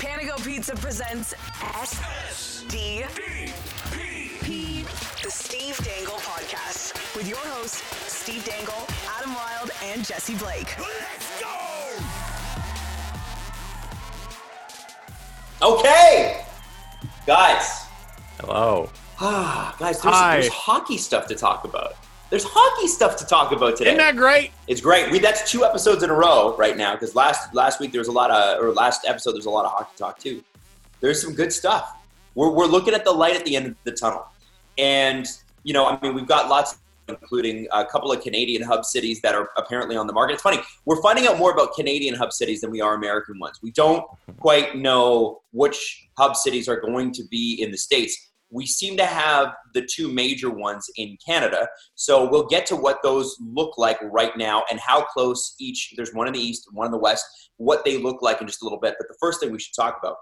Panago Pizza presents SDDP, the Steve Dangle Podcast, with your hosts, Steve Dangle, Adam Wylde, and Jesse Blake. Let's go! Okay! Guys. Hello. Guys, there's hockey stuff to talk about. There's hockey stuff to talk about today. Isn't that great? It's great. That's two episodes in a row right now, because last week there was last episode there's a lot of hockey talk too. There's some good stuff. We're looking at the light at the end of the tunnel, and we've got lots, including a couple of Canadian hub cities that are apparently on the market. It's funny, we're finding out more about Canadian hub cities than we are American ones. We don't quite know which hub cities are going to be in the States. We seem to have the two major ones in Canada. So we'll get to what those look like right now and how close each, there's one in the east and one in the west, what they look like in just a little bit. But the first thing we should talk about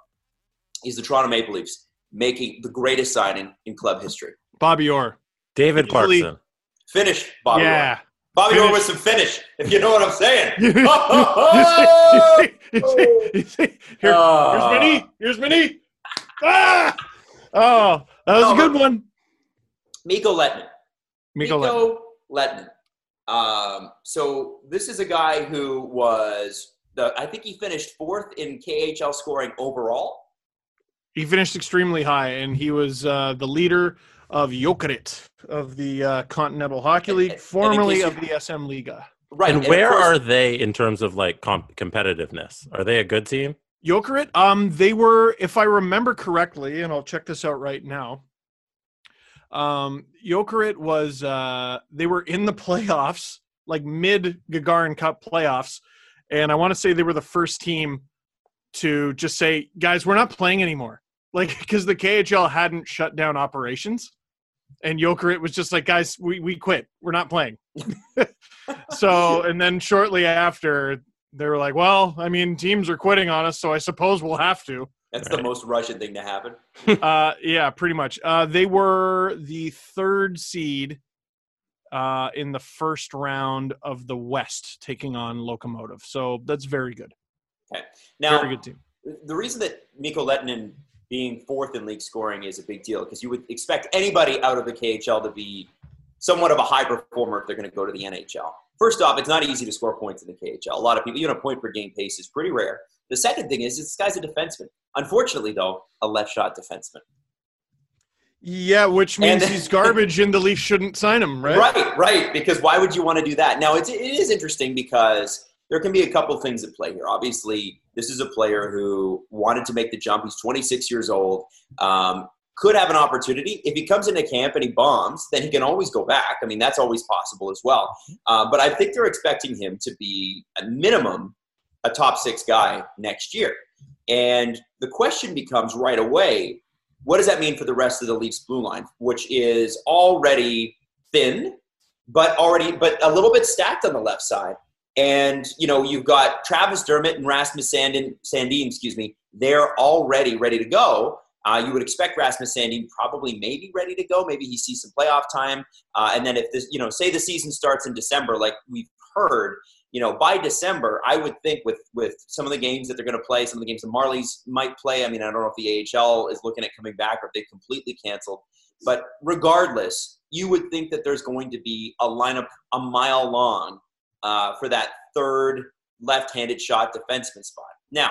is the Toronto Maple Leafs making the greatest signing in club history. Bobby Orr. David Clarkson. Finish, Bobby Orr. Bobby Orr with some finish, if you know what I'm saying. Here's my knee. Ah! Oh, that was a good one. Mikko Lehtonen. So this is a guy who was I think he finished fourth in KHL scoring overall. He finished extremely high, and he was the leader of Jokerit of the Continental Hockey League, formerly of the SM Liga. Right. And where are they in terms of like competitiveness? Are they a good team? Jokerit, they were, if I remember correctly, and I'll check this out right now. Jokerit was, they were in the playoffs, like mid Gagarin Cup playoffs. And I want to say they were the first team to just say, guys, we're not playing anymore. Like, because the KHL hadn't shut down operations. And Jokerit was just like, guys, we quit. We're not playing. So, and then shortly after, they were like, well, I mean, teams are quitting on us, so I suppose we'll have to. That's the most Russian thing to happen. Yeah, pretty much. They were the third seed in the first round of the West, taking on Lokomotiv. So that's very good. Okay. Now, very good team. The reason that Mikko Lehtonen being fourth in league scoring is a big deal, because you would expect anybody out of the KHL to be somewhat of a high performer if they're going to go to the NHL. First off, it's not easy to score points in the KHL. A lot of people, a point-per-game pace is pretty rare. The second thing is this guy's a defenseman. Unfortunately, though, a left-shot defenseman. Yeah, which means he's garbage and the Leafs shouldn't sign him, right? Right, because why would you want to do that? Now, it is interesting because there can be a couple things at play here. Obviously, this is a player who wanted to make the jump. He's 26 years old. Could have an opportunity. If he comes into camp and he bombs, then he can always go back. I mean, that's always possible as well. But I think they're expecting him to be a minimum a top six guy next year. And the question becomes right away, what does that mean for the rest of the Leafs blue line, which is already thin, but a little bit stacked on the left side. And, you've got Travis Dermott and Rasmus Sandin, they're already ready to go. You would expect Rasmus Sandin probably maybe ready to go. Maybe he sees some playoff time. And then if this, say the season starts in December, like we've heard, by December, I would think with some of the games that they're going to play, some of the games the Marlies might play. I mean, I don't know if the AHL is looking at coming back or if they completely canceled. But regardless, you would think that there's going to be a lineup a mile long for that third left-handed shot defenseman spot. Now,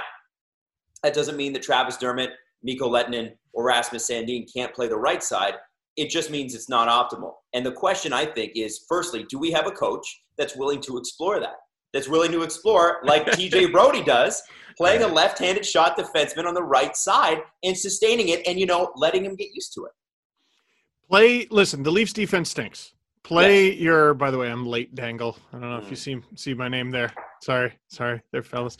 that doesn't mean that Travis Dermott, Mikko Lehtonen, or Rasmus Sandin can't play the right side. It just means it's not optimal. And the question, I think, is, firstly, do we have a coach that's willing to explore that? That's willing to explore, like TJ Brody does, playing a left-handed shot defenseman on the right side and sustaining it and, letting him get used to it. Listen, the Leafs defense stinks. By the way, I'm late, Dangle. I don't know if you see my name there. Sorry there, fellas.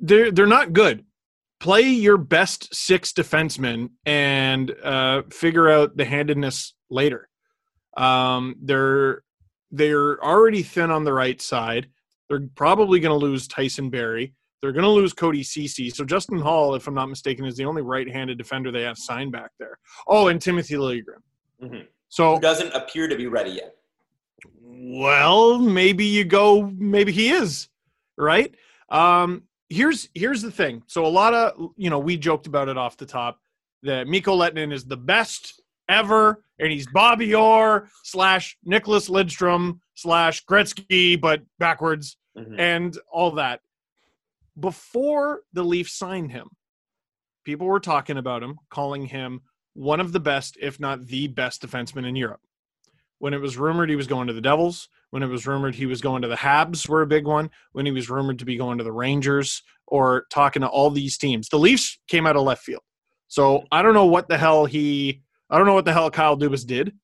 They're not good. Play your best six defensemen and figure out the handedness later. They're already thin on the right side. They're probably going to lose Tyson Barrie. They're going to lose Cody Ceci. So Justin Holl, if I'm not mistaken, is the only right-handed defender they have signed back there. Oh, and Timothy Liljegren. Mm-hmm. So who doesn't appear to be ready yet. Well, maybe he is, right? here's the thing. So a lot of, you know, we joked about it off the top that Mikko Lehtonen is the best ever, and he's Bobby Orr / Nicholas Lidstrom / Gretzky, but backwards, and all that. Before the Leafs signed him, people were talking about him, calling him one of the best, if not the best defenseman in Europe. When it was rumored he was going to the Devils, when it was rumored he was going to the Habs were a big one, when he was rumored to be going to the Rangers or talking to all these teams. The Leafs came out of left field. So I don't know what the hell Kyle Dubas did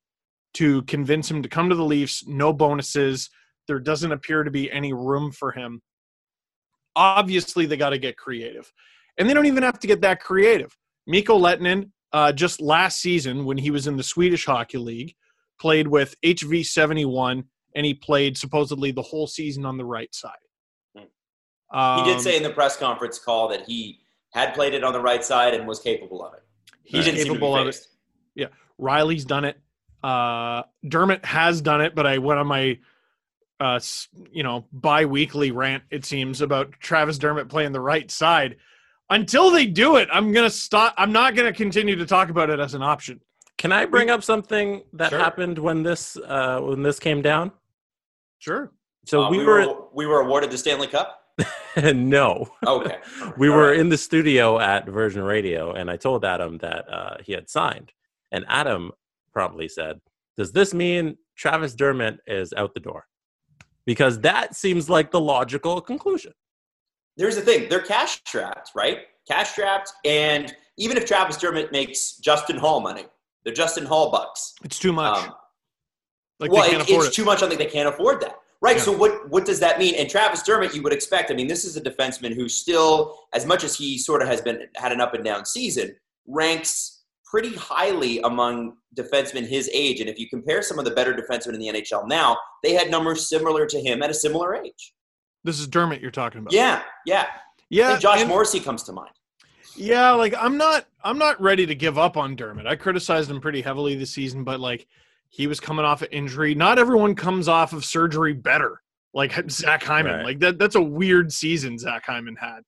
to convince him to come to the Leafs. No bonuses. There doesn't appear to be any room for him. Obviously, they got to get creative. And they don't even have to get that creative. Mikko Lehtonen, just last season when he was in the Swedish Hockey League, played with HV71, and he played supposedly the whole season on the right side. He did say in the press conference call that he had played it on the right side and was capable of it. He's capable of it. Yeah. Rielly's done it. Dermott has done it, but I went on my bi-weekly rant, it seems, about Travis Dermott playing the right side. Until they do it, I'm going to stop. I'm not going to continue to talk about it as an option. Can I bring up something that happened when this came down? Sure. So we were awarded the Stanley Cup? No. Okay. We were in the studio at Virgin Radio, and I told Adam that he had signed. And Adam promptly said, does this mean Travis Dermott is out the door? Because that seems like the logical conclusion. Here's the thing. They're cash-strapped, right? Cash-strapped, and even if Travis Dermott makes Justin Holl money, they're Justin Holl bucks. It's too much. Too much. I think they can't afford that. Right. Yeah. So what does that mean? And Travis Dermott, you would expect. I mean, this is a defenseman who still, as much as he sort of had an up and down season, ranks pretty highly among defensemen his age. And if you compare some of the better defensemen in the NHL now, they had numbers similar to him at a similar age. This is Dermott you're talking about. Yeah. I think Josh Morrissey comes to mind. Yeah, like I'm not ready to give up on Dermott. I criticized him pretty heavily this season, but like he was coming off an injury. Not everyone comes off of surgery better. Like Zach Hyman, right. Like that's a weird season Zach Hyman had,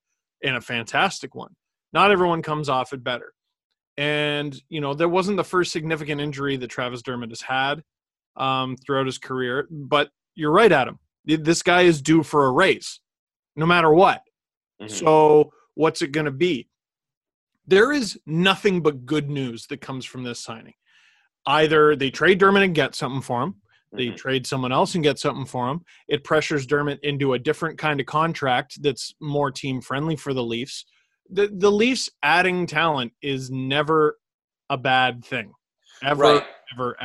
and a fantastic one. Not everyone comes off it better. And you know, there wasn't the first significant injury that Travis Dermott has had throughout his career. But you're right, Adam. This guy is due for a raise, no matter what. Mm-hmm. So what's it going to be? There is nothing but good news that comes from this signing. Either they trade Dermott and get something for him, they trade someone else and get something for him. It pressures Dermott into a different kind of contract that's more team-friendly for the Leafs. The Leafs adding talent is never a bad thing. Ever, right. ever.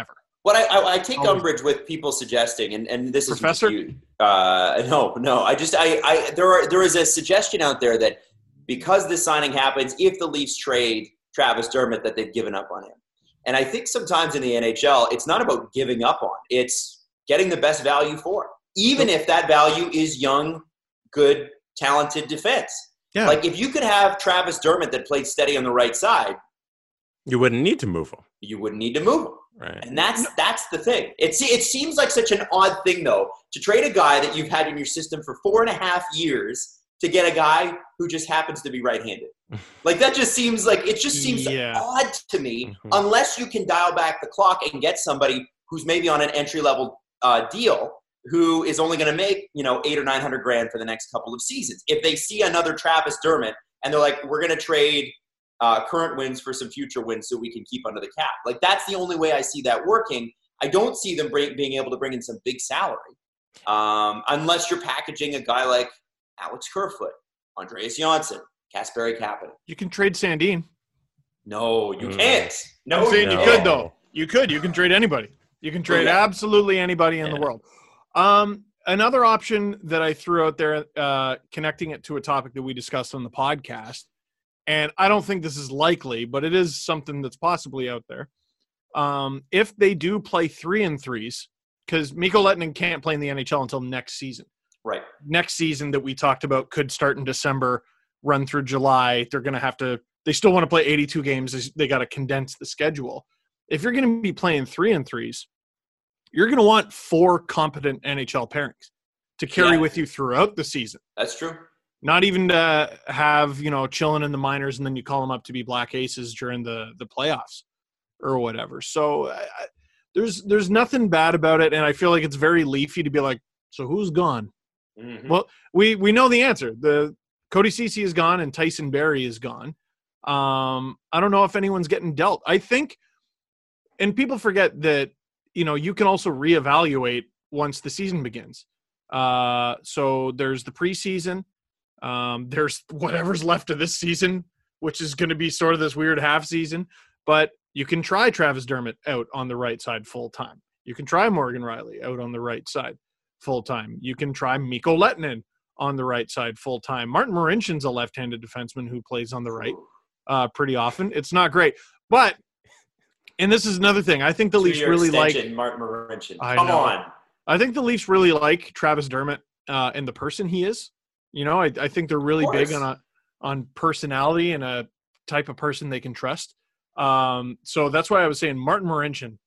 But I take umbrage with people suggesting, and this Professor? Is Professor? No. There is a suggestion out there that because this signing happens, if the Leafs trade Travis Dermott, that they've given up on him. And I think sometimes in the NHL, it's not about giving up on. It's getting the best value for him, even if that value is young, good, talented defense. Yeah. Like if you could have Travis Dermott that played steady on the right side, you wouldn't need to move him. Right. And that's the thing. It seems like such an odd thing, though, to trade a guy that you've had in your system for 4.5 years to get a guy who just happens to be right-handed. Like that just seems like odd to me, unless you can dial back the clock and get somebody who's maybe on an entry-level deal who is only going to make, $800,000 or $900,000 for the next couple of seasons. If they see another Travis Dermott and they're like, we're going to trade current wins for some future wins so we can keep under the cap. Like that's the only way I see that working. I don't see them being able to bring in some big salary unless you're packaging a guy like Alex Kerfoot, Andreas Janssen, Kasperi Kapanen. You can trade Sandin. No, you can't. No, I'm saying you could, though. You could. You can trade anybody. You can trade absolutely anybody in the world. Another option that I threw out there, connecting it to a topic that we discussed on the podcast, and I don't think this is likely, but it is something that's possibly out there. If they do play 3-and-3s, because Mikko Lehtonen can't play in the NHL until next season. Right. Next season that we talked about could start in December, run through July. They're going to have to – they still want to play 82 games. They got to condense the schedule. If you're going to be playing 3-and-3s, you're going to want 4 competent NHL pairings to carry with you throughout the season. That's true. Not even to have, you know, chilling in the minors and then you call them up to be black aces during the playoffs or whatever. So there's nothing bad about it, and I feel like it's very Leafy to be like, so who's gone? Mm-hmm. Well, we know the answer. The Cody Ceci is gone and Tyson Barrie is gone. I don't know if anyone's getting dealt. I think, and people forget that, you know, you can also reevaluate once the season begins. So there's the preseason. There's whatever's left of this season, which is going to be sort of this weird half season. But you can try Travis Dermott out on the right side full time. You can try Morgan Rielly out on the right side full time. You can try Mikko Lehtonen on the right side full time. Martin Marincin's a left-handed defenseman who plays on the right pretty often. It's not great, but and this is another thing. I think the Leafs really like Martin Marincin. I think the Leafs really like Travis Dermott and the person he is. You know, I think they're really big on personality and a type of person they can trust. So that's why I was saying Martin Marincin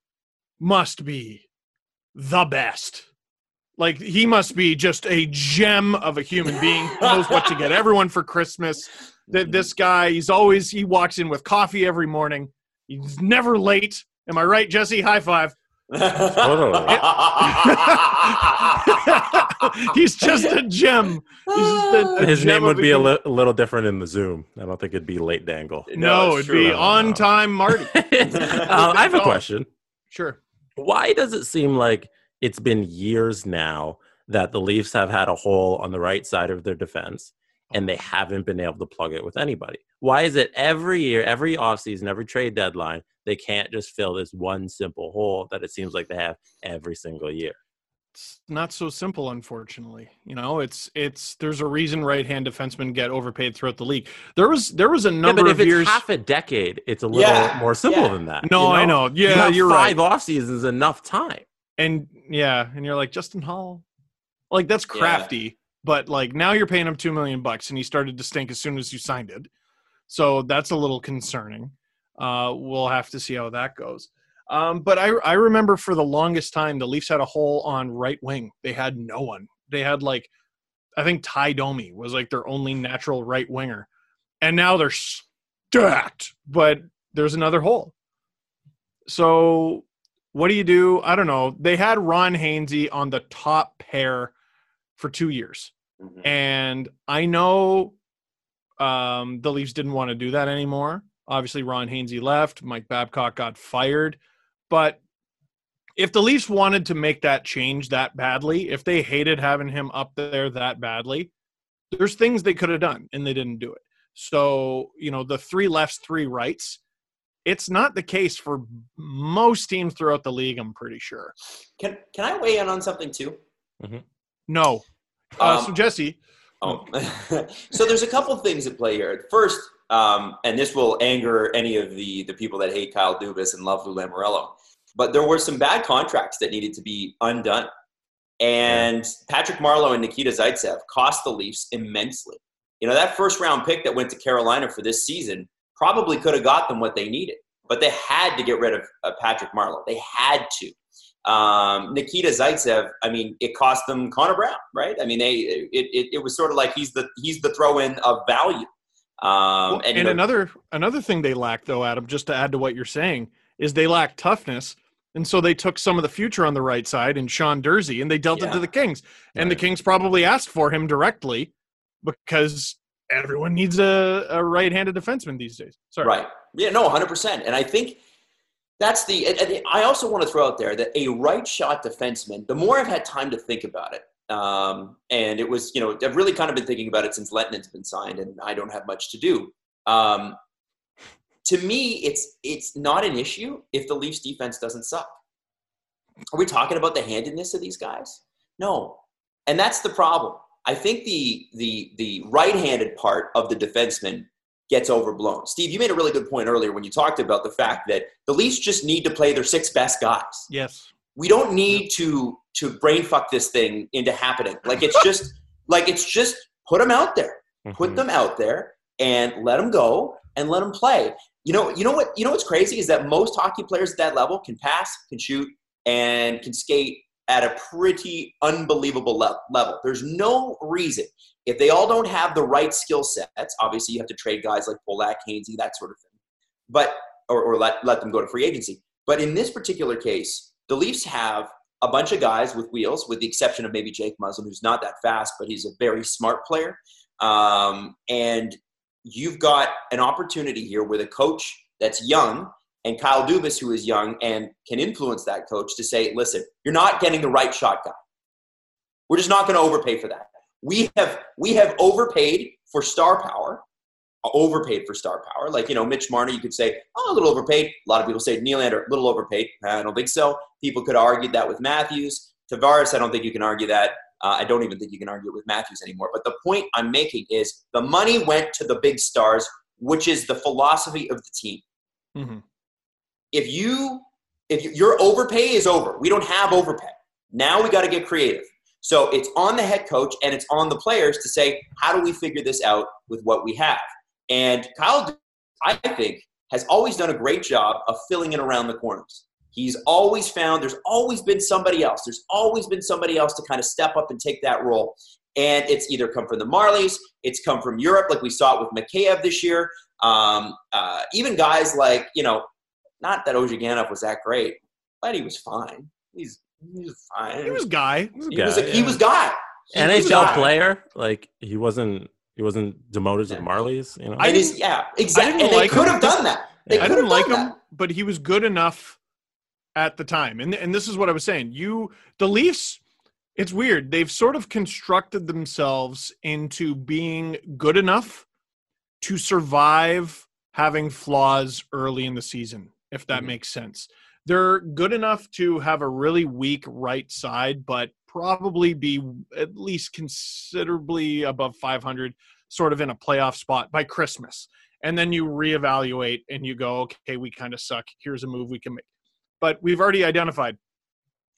must be the best. Like, he must be just a gem of a human being. He knows what to get everyone for Christmas. This guy, he walks in with coffee every morning. He's never late. Am I right, Jesse? High five. Totally. He's just a gem. His gem name would be a little different in the Zoom. I don't think it'd be Late Dangle. No it'd be On Time Marty. I have a question. Sure. Why does it seem like it's been years now that the Leafs have had a hole on the right side of their defense, and they haven't been able to plug it with anybody? Why is it every year, every offseason, every trade deadline, they can't just fill this one simple hole that it seems like they have every single year? It's not so simple, unfortunately. You know, there's a reason right-hand defensemen get overpaid throughout the league. There was a number of years. But if it's half a decade, it's a little more simple than that. No, you know? I know. Yeah, you're right. 5 off seasons, enough time. And and you're like, Justin Holl, like, that's crafty. Yeah. But, like, now you're paying him $2 million, and he started to stink as soon as you signed it. So that's a little concerning. We'll have to see how that goes. But I remember for the longest time, the Leafs had a hole on right wing. They had no one. They had, like, I think Ty Domi was, like, their only natural right winger. And now they're stacked. But there's another hole. So what do you do? I don't know. They had Ron Hainsey on the top pair for 2 years. Mm-hmm. And I know the Leafs didn't want to do that anymore. Obviously, Ron Hainsey left. Mike Babcock got fired. But if the Leafs wanted to make that change that badly, if they hated having him up there that badly, there's things they could have done, and they didn't do it. So, you know, the 3 lefts, 3 rights, it's not the case for most teams throughout the league, I'm pretty sure. Can I weigh in on something too? Mm-hmm. No. So, Jesse. So there's a couple of things at play here. First, and this will anger any of the people that hate Kyle Dubas and love Lou Lamoriello, but there were some bad contracts that needed to be undone. And Patrick Marleau and Nikita Zaitsev cost the Leafs immensely. You know, that first-round pick that went to Carolina for this season probably could have got them what they needed, but they had to get rid of Patrick Marleau. They had to. Nikita Zaitsev, I mean, it cost them Connor Brown, right? I mean, it was sort of like he's the throw-in of value. And you know, another thing they lacked, though, Adam, just to add to what you're saying, is they lacked toughness, and so they took some of the future on the right side and Sean Durzi, and they dealt it to the Kings, and the Kings probably asked for him directly because everyone needs a right-handed defenseman these days. Sorry. Right. Yeah. No. 100%. And I think. I also want to throw out there that a right shot defenseman, the more I've had time to think about it, and it was, you know, I've really kind of been thinking about it since Lehtonen's been signed and I don't have much to do. To me, it's not an issue if the Leafs defense doesn't suck. Are we talking about the handedness of these guys? No. And that's the problem. I think the right-handed part of the defenseman gets overblown. Steve, you made a really good point earlier when you talked about the fact that the Leafs just need to play their 6 best guys. Yes. We don't need to brain fuck this thing into happening. Like, it's just put them out there. Put them out there and let them go and let them play. You know what's crazy is that most hockey players at that level can pass, can shoot, and can skate at a pretty unbelievable level. There's no reason, if they all don't have the right skill sets, obviously you have to trade guys like Polak, Hainsey, that sort of thing, but or let them go to free agency. But in this particular case, the Leafs have a bunch of guys with wheels, with the exception of maybe Jake Muzzin, who's not that fast, but he's a very smart player. And you've got an opportunity here with a coach that's young, and Kyle Dubas, who is young and can influence that coach to say, listen, you're not getting the right shot guy. We're just not going to overpay for that. We have overpaid for star power. Like, you know, Mitch Marner, you could say, oh, a little overpaid. A lot of people say Nylander, a little overpaid. I don't think so. People could argue that with Matthews. Tavares, I don't think you can argue that. I don't even think you can argue it with Matthews anymore. But the point I'm making is the money went to the big stars, which is the philosophy of the team. Mm-hmm. If your overpay is over, we don't have overpay. Now we got to get creative. So it's on the head coach and it's on the players to say, how do we figure this out with what we have? And Kyle, I think, has always done a great job of filling in around the corners. He's always found there's always been somebody else. There's always been somebody else to kind of step up and take that role. And it's either come from the Marlies, it's come from Europe, like we saw it with Mikheyev this year. Even guys like, you know, not that Ozhiganov was that great, but he was fine. He's fine. He was guy. He was guy. NHL player, like he wasn't demoted to the Marlies, you know. Exactly. And they could have done that. I didn't like him, but he was good enough at the time. And this is what I was saying. The Leafs, it's weird. They've sort of constructed themselves into being good enough to survive having flaws early in the season, if that makes sense. They're good enough to have a really weak right side, but probably be at least considerably above 500, sort of in a playoff spot by Christmas. And then you reevaluate and you go, okay, we kind of suck. Here's a move we can make. But we've already identified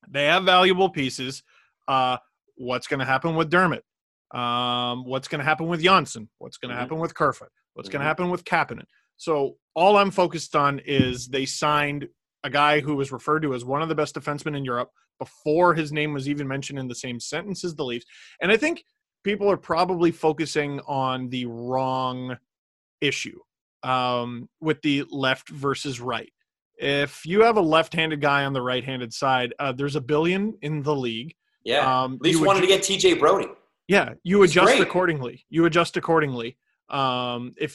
they have valuable pieces. What's going to happen with Dermott? What's going to happen with Janssen? What's going to happen with Kerfoot? What's going to happen with Kapanen? So all I'm focused on is they signed a guy who was referred to as one of the best defensemen in Europe before his name was even mentioned in the same sentence as the Leafs. And I think people are probably focusing on the wrong issue with the left versus right. If you have a left-handed guy on the right-handed side, there's a billion in the league. Yeah. Leafs wanted to get TJ Brody. Yeah. You adjust accordingly. If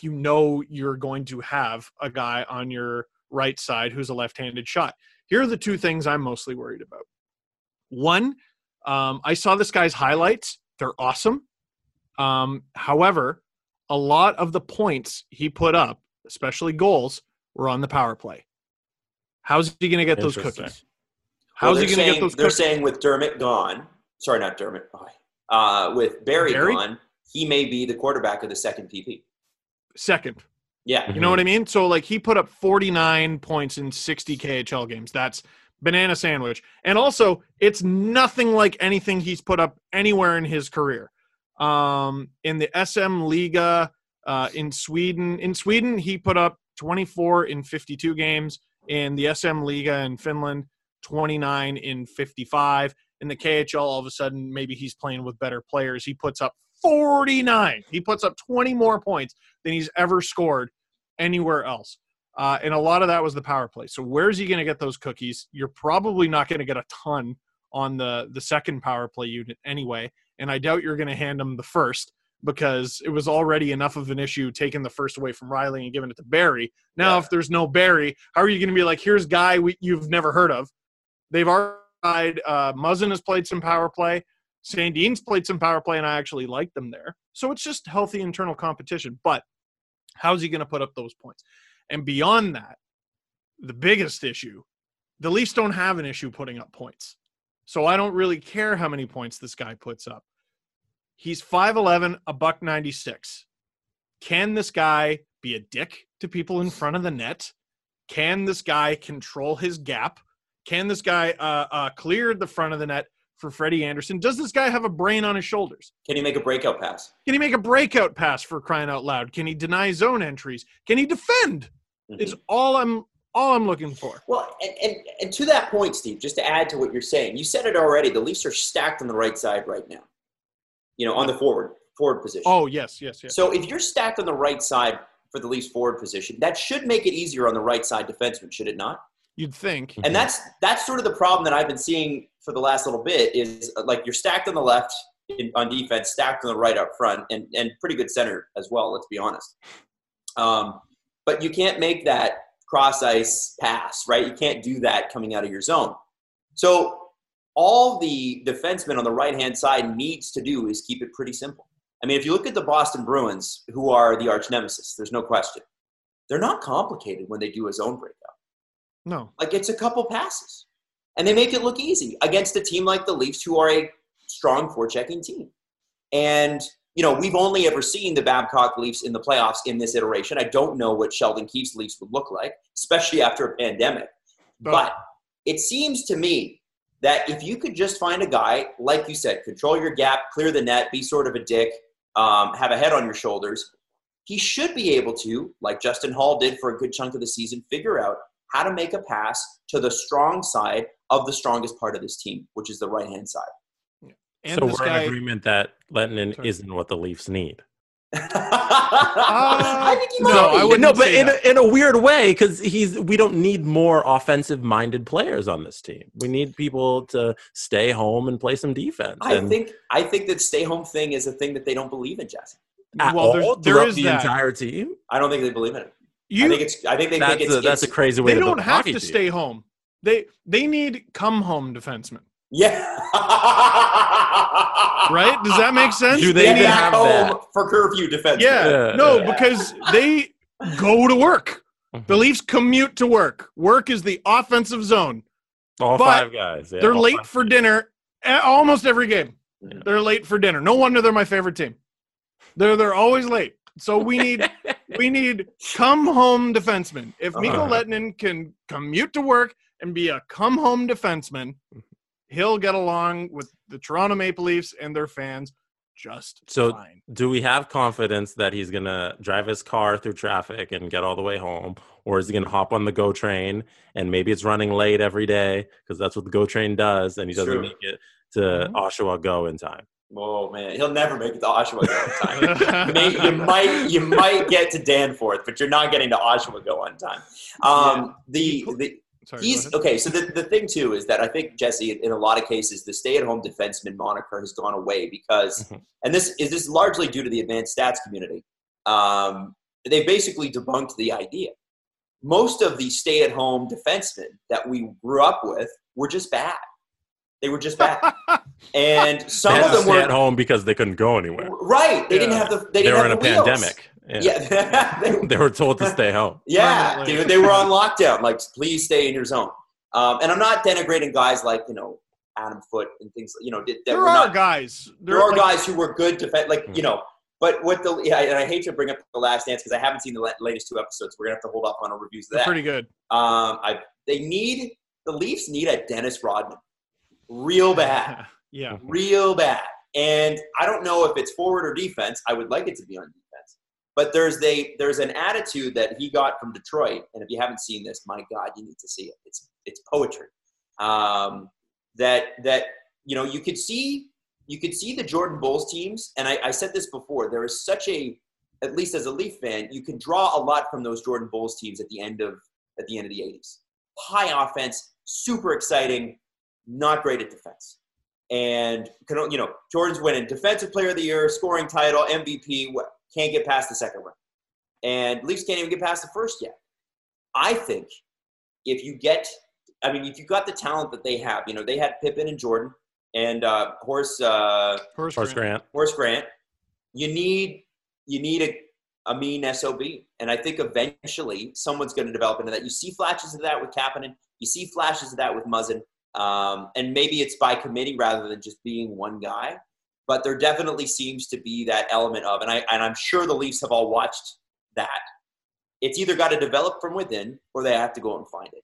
you know you're going to have a guy on your right side who's a left-handed shot. Here are the two things I'm mostly worried about. One, I saw this guy's highlights. They're awesome. However, a lot of the points he put up, especially goals, were on the power play. How's he going to get those cookies? They're saying with Dermott gone, sorry, not Dermott, with Barrie gone, he may be the quarterback of the second PP. Second. Yeah. You know what I mean? So, like, he put up 49 points in 60 KHL games. That's banana sandwich. And also, it's nothing like anything he's put up anywhere in his career. In the SM Liga in Sweden, he put up 24 in 52 games. In the SM Liga in Finland, 29 in 55. In the KHL, all of a sudden, maybe he's playing with better players. He puts up 49. He puts up 20 more points than he's ever scored anywhere else. And a lot of that was the power play. So where's he going to get those cookies? You're probably not going to get a ton on the second power play unit anyway, and I doubt you're going to hand him the first, because it was already enough of an issue taking the first away from Rielly and giving it to Barrie. Now, if there's no Barrie, how are you going to be like, here's a guy you've never heard of? They've already tried. Muzzin has played some power play. Sandin's played some power play, and I actually like them there. So it's just healthy internal competition. But how's he going to put up those points? And beyond that, the biggest issue, the Leafs don't have an issue putting up points. So I don't really care how many points this guy puts up. He's 5'11", a buck 96. Can this guy be a dick to people in front of the net? Can this guy control his gap? Can this guy clear the front of the net for Freddie Anderson? Does this guy have a brain on his shoulders? Can he make a breakout pass? Can he make a breakout pass, for crying out loud? Can he deny zone entries? Can he defend? It's all I'm all I'm looking for. Well, and to that point, Steve, just to add to what you're saying, you said it already. The Leafs are stacked on the right side right now, you know, on the forward position. Oh, yes, yes, yes. So if you're stacked on the right side for the Leafs forward position, that should make it easier on the right side defenseman, should it not? You'd think. And that's sort of the problem that I've been seeing for the last little bit is, like, you're stacked on the left on defense, stacked on the right up front, and pretty good center as well, let's be honest. But you can't make that cross-ice pass, right? You can't do that coming out of your zone. So all the defensemen on the right-hand side needs to do is keep it pretty simple. I mean, if you look at the Boston Bruins, who are the arch nemesis, there's no question. They're not complicated when they do a zone breakout. No. Like, it's a couple passes. And they make it look easy against a team like the Leafs, who are a strong forechecking team. And, you know, we've only ever seen the Babcock Leafs in the playoffs in this iteration. I don't know what Sheldon Keefe's Leafs would look like, especially after a pandemic. But it seems to me that if you could just find a guy, like you said, control your gap, clear the net, be sort of a dick, have a head on your shoulders, he should be able to, like Justin Holl did for a good chunk of the season, figure out how to make a pass to the strong side of the strongest part of this team, which is the right-hand side. Yeah. And so we're in agreement that Lehtonen isn't what the Leafs need. I think he might. No, I wouldn't. No, but in a weird way, because we don't need more offensive-minded players on this team. We need people to stay home and play some defense. I think that stay-home thing is a thing that they don't believe in, Jesse. Well, there is the entire team. I don't think they believe in it. I think that's a crazy way. They don't have to stay home. They need come home defensemen. Yeah. Right? Does that make sense? Do they need have home that for curfew defensemen? Yeah. Because they go to work. The Leafs commute to work. Work is the offensive zone. All five guys. Yeah, they're late for dinner almost every game. Yeah. They're late for dinner. No wonder they're my favorite team. They're always late. So we need come-home defensemen. If Mikko Lehtonen can commute to work and be a come-home defenseman, he'll get along with the Toronto Maple Leafs and their fans just fine. Do we have confidence that he's going to drive his car through traffic and get all the way home? Or is he going to hop on the GO train and maybe it's running late every day because that's what the GO train does and he doesn't make it to Oshawa GO in time? Oh, man, he'll never make it to Oshawa GO on time. you might get to Danforth, but you're not getting to Oshawa GO on time. So the thing, too, is that I think, Jesse, in a lot of cases, the stay-at-home defenseman moniker has gone away because – and this is largely due to the advanced stats community. They basically debunked the idea. Most of the stay-at-home defensemen that we grew up with were just bad. They were just bad. And some of them were at home because they couldn't go anywhere. Right. They didn't have the – they were in a pandemic. Yeah. They were told to stay home. Yeah. Dude, they were on lockdown. Like, please stay in your zone. And I'm not denigrating guys like, you know, Adam Foote and things. You know, there are guys. There are guys who were good defense. Like, you know, but what the – and I hate to bring up The Last Dance because I haven't seen the latest two episodes. We're going to have to hold up on our reviews of that. Pretty good. The Leafs need a Dennis Rodman. Real bad. Yeah. Real bad. And I don't know if it's forward or defense. I would like it to be on defense. But there's an attitude that he got from Detroit, and if you haven't seen this, my God, you need to see it. It's poetry. That you know, you could see the Jordan Bulls teams, and I said this before, there is such a, at least as a Leaf fan, you can draw a lot from those Jordan Bulls teams at the end of the 80s. High offense, super exciting. Not great at defense. And, you know, Jordan's winning Defensive Player of the Year, scoring title, MVP, can't get past the second round. And Leafs can't even get past the first yet. I think if you got the talent that they have, you know, they had Pippen and Jordan and Horace Grant. You need a mean SOB. And I think eventually someone's going to develop into that. You see flashes of that with Kapanen. You see flashes of that with Muzzin. And maybe it's by committee rather than just being one guy, but there definitely seems to be that element of, and I'm sure the Leafs have all watched that. It's either got to develop from within or they have to go and find it.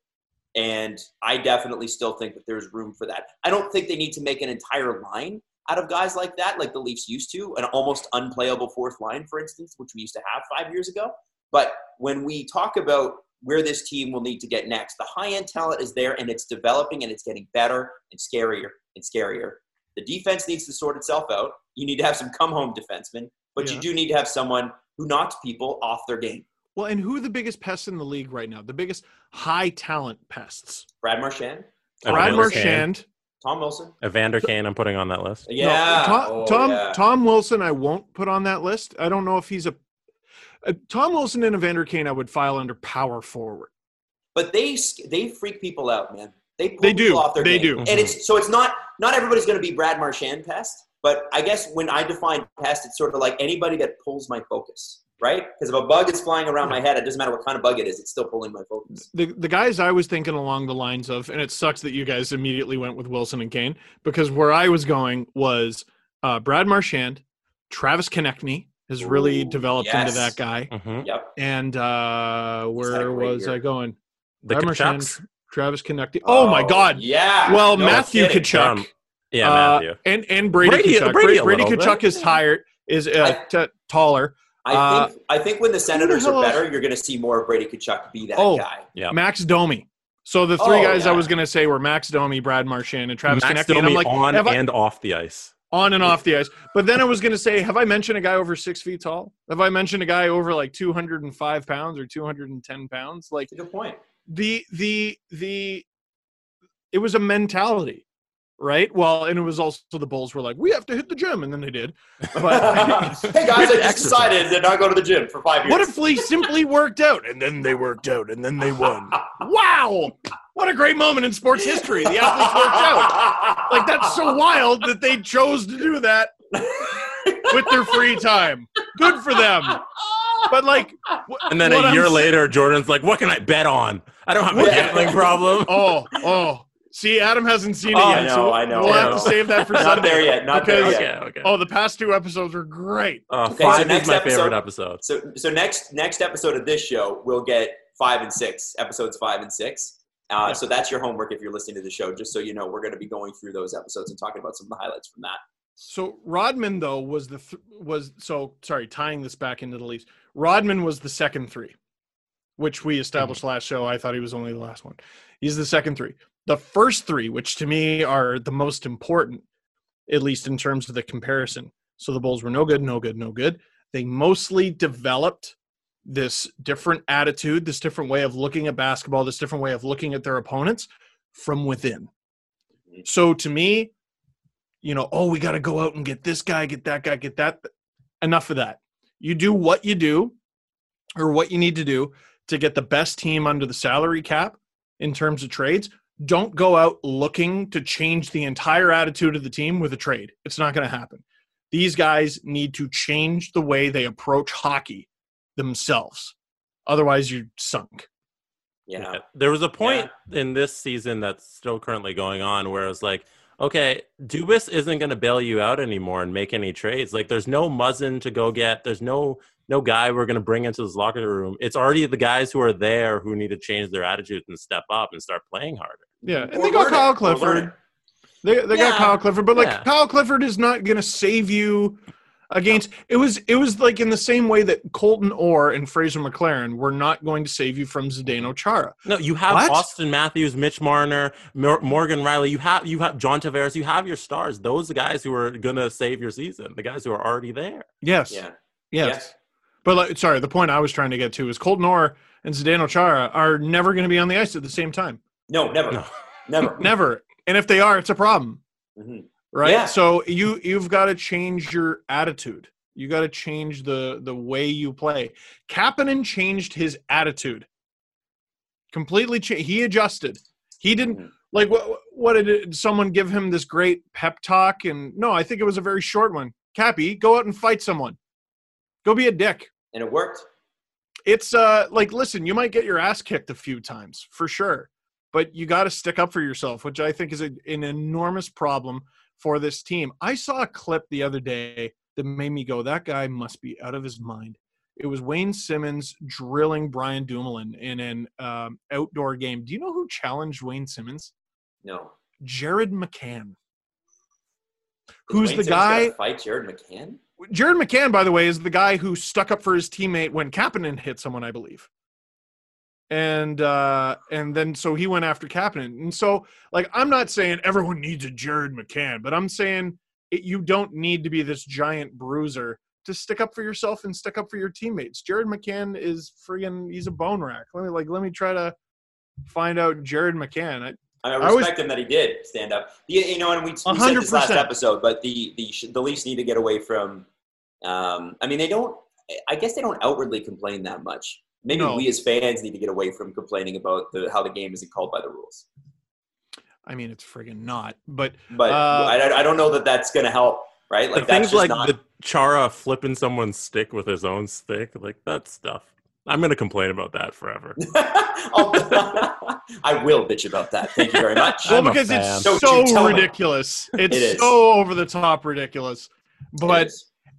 And I definitely still think that there's room for that. I don't think they need to make an entire line out of guys like that, like the Leafs used to, an almost unplayable fourth line, for instance, which we used to have 5 years ago. But when we talk about where this team will need to get next. The high-end talent is there, and it's developing, and it's getting better and scarier and scarier. The defense needs to sort itself out. You need to have some come-home defensemen, but you do need to have someone who knocks people off their game. Well, and who are the biggest pests in the league right now? The biggest high-talent pests? Brad Marchand. Brad Marchand. Tom Wilson. Evander Kane, I'm putting on that list. Yeah. No, Tom Wilson I won't put on that list. I don't know if he's a – Tom Wilson and Evander Kane I would file under power forward. But they freak people out, man. They pull people off their game. Mm-hmm. And it's not everybody's going to be Brad Marchand pest, but I guess when I define pest, it's sort of like anybody that pulls my focus, right? Because if a bug is flying around my head, it doesn't matter what kind of bug it is, it's still pulling my focus. The guys I was thinking along the lines of, and it sucks that you guys immediately went with Wilson and Kane, because where I was going was Brad Marchand, Travis Konecny has really developed into that guy. Mm-hmm. Yep. And where was I going? The Brad Marchand, Travis Konecny. Oh, my God. Yeah. Well, no, Matthew Tkachuk. Matthew. And Brady Tkachuk. Brady Tkachuk is tired, is taller. I think when the Senators are better, you're going to see more of Brady Tkachuk be that guy. Yeah. Max Domi. So the three guys I was going to say were Max Domi, Brad Marchand, and Travis Konecny. And I'm like, off the ice. On and off the ice. But then I was going to say, have I mentioned a guy over 6 feet tall? Have I mentioned a guy over like 205 pounds or 210 pounds? Like, good point. It was a mentality, right? Well, and it was also the Bulls were like, we have to hit the gym, and then they did. But, hey guys, I just decided to not go to the gym for 5 years. What if they simply worked out, and then they worked out, and then they won? Wow! What a great moment in sports history. The athletes worked out. Like, that's so wild that they chose to do that with their free time. Good for them. But like, and then a year later, Jordan's like, "What can I bet on? I don't have a gambling problem." Oh. See, Adam hasn't seen it yet. I know. We'll have to save that for Sunday. Not there yet. Okay. Oh, the past two episodes were great. Five is my favorite episode. So next episode of this show, we'll get 5 and 6 episodes, 5 and 6. So that's your homework if you're listening to the show. Just so you know, we're going to be going through those episodes and talking about some of the highlights from that. So Rodman, though, tying this back into the Leafs. Rodman was the second three, which we established last show. I thought he was only the last one. He's the second three. The first three, which to me are the most important, at least in terms of the comparison. So the Bulls were no good. They mostly developed this different attitude, this different way of looking at basketball, this different way of looking at their opponents from within. So to me, we got to go out and get this guy, get that guy, get that. Enough of that. You do what you do or what you need to do to get the best team under the salary cap in terms of trades. Don't go out looking to change the entire attitude of the team with a trade. It's not going to happen. These guys need to change the way they approach hockey themselves. Otherwise, you're sunk. Yeah. There was a point in this season that's still currently going on where it's like, okay, Dubas isn't going to bail you out anymore and make any trades. Like, there's no Muzzin to go get. There's no guy we're going to bring into this locker room. It's already the guys who are there who need to change their attitudes and step up and start playing harder. Yeah, and they got Kyle Clifford. They got Kyle Clifford, but like Kyle Clifford is not going to save you against – it was like in the same way that Colton Orr and Fraser McLaren were not going to save you from Zdeno Chara. No, you have Auston Matthews, Mitch Marner, Morgan Rielly. You have John Tavares. You have your stars. Those are the guys who are going to save your season, the guys who are already there. Yes. Yeah. Yes. But the point I was trying to get to is Colton Orr and Zdeno Chara are never going to be on the ice at the same time. No, never. Never. And if they are, it's a problem. Mm-hmm. Right? Yeah. So you've got to change your attitude. You got to change the way you play. Kapanen changed his attitude. Completely changed. He adjusted. He didn't like what did someone give him this great pep talk? And no, I think it was a very short one. Cappy, go out and fight someone. Go be a dick. And it worked. It's listen, you might get your ass kicked a few times for sure, but you got to stick up for yourself, which I think is an enormous problem for this team. I saw a clip the other day that made me go, that guy must be out of his mind. It was Wayne Simmons drilling Brian Dumoulin in an outdoor game. Do you know who challenged Wayne Simmons? No. Jared McCann. Who's the guy? Did Wayne Simmons fight Jared McCann? Jared McCann, by the way, is the guy who stuck up for his teammate when Kapanen hit someone, I believe. And then so he went after Kapanen. And so, like, I'm not saying everyone needs a Jared McCann, but I'm saying you don't need to be this giant bruiser to stick up for yourself and stick up for your teammates. Jared McCann is friggin' – he's a bone rack. Let me try to find out Jared McCann. I respect him that he did stand up. And we said this last episode, but the Leafs need to get away from they don't outwardly complain that much. Maybe we as fans need to get away from complaining about how the game isn't called by the rules. I mean, it's friggin' not. But I don't know that that's going to help, right? Like that's just like not... the Chara flipping someone's stick with his own stick, like that stuff. I'm going to complain about that forever. I will bitch about that. Thank you very much. Well, because it's so ridiculous. It's so over the top ridiculous. But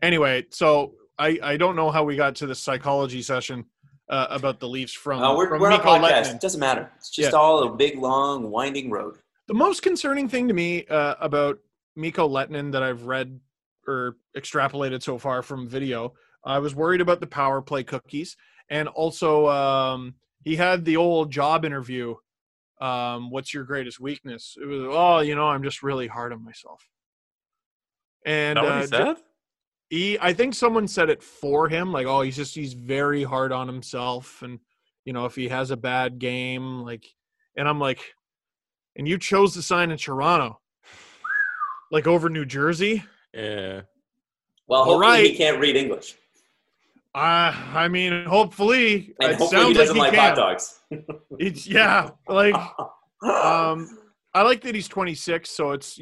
anyway, so I don't know how we got to the psychology session about the Leafs from Mikko Lehtonen. It doesn't matter. It's just all a big, long, winding road. The most concerning thing to me about Mikko Lehtonen that I've read or extrapolated so far from video, I was worried about the power play cookies. And also, he had the old job interview, what's your greatest weakness? It was, I'm just really hard on myself. And that what he said? I think someone said it for him, like, he's very hard on himself. And, if he has a bad game, and I'm like, and you chose to sign in Toronto, like over New Jersey? Yeah. Well, hopefully he can't read English. Hopefully. And hopefully he doesn't like hot dogs. I like that he's 26, so it's,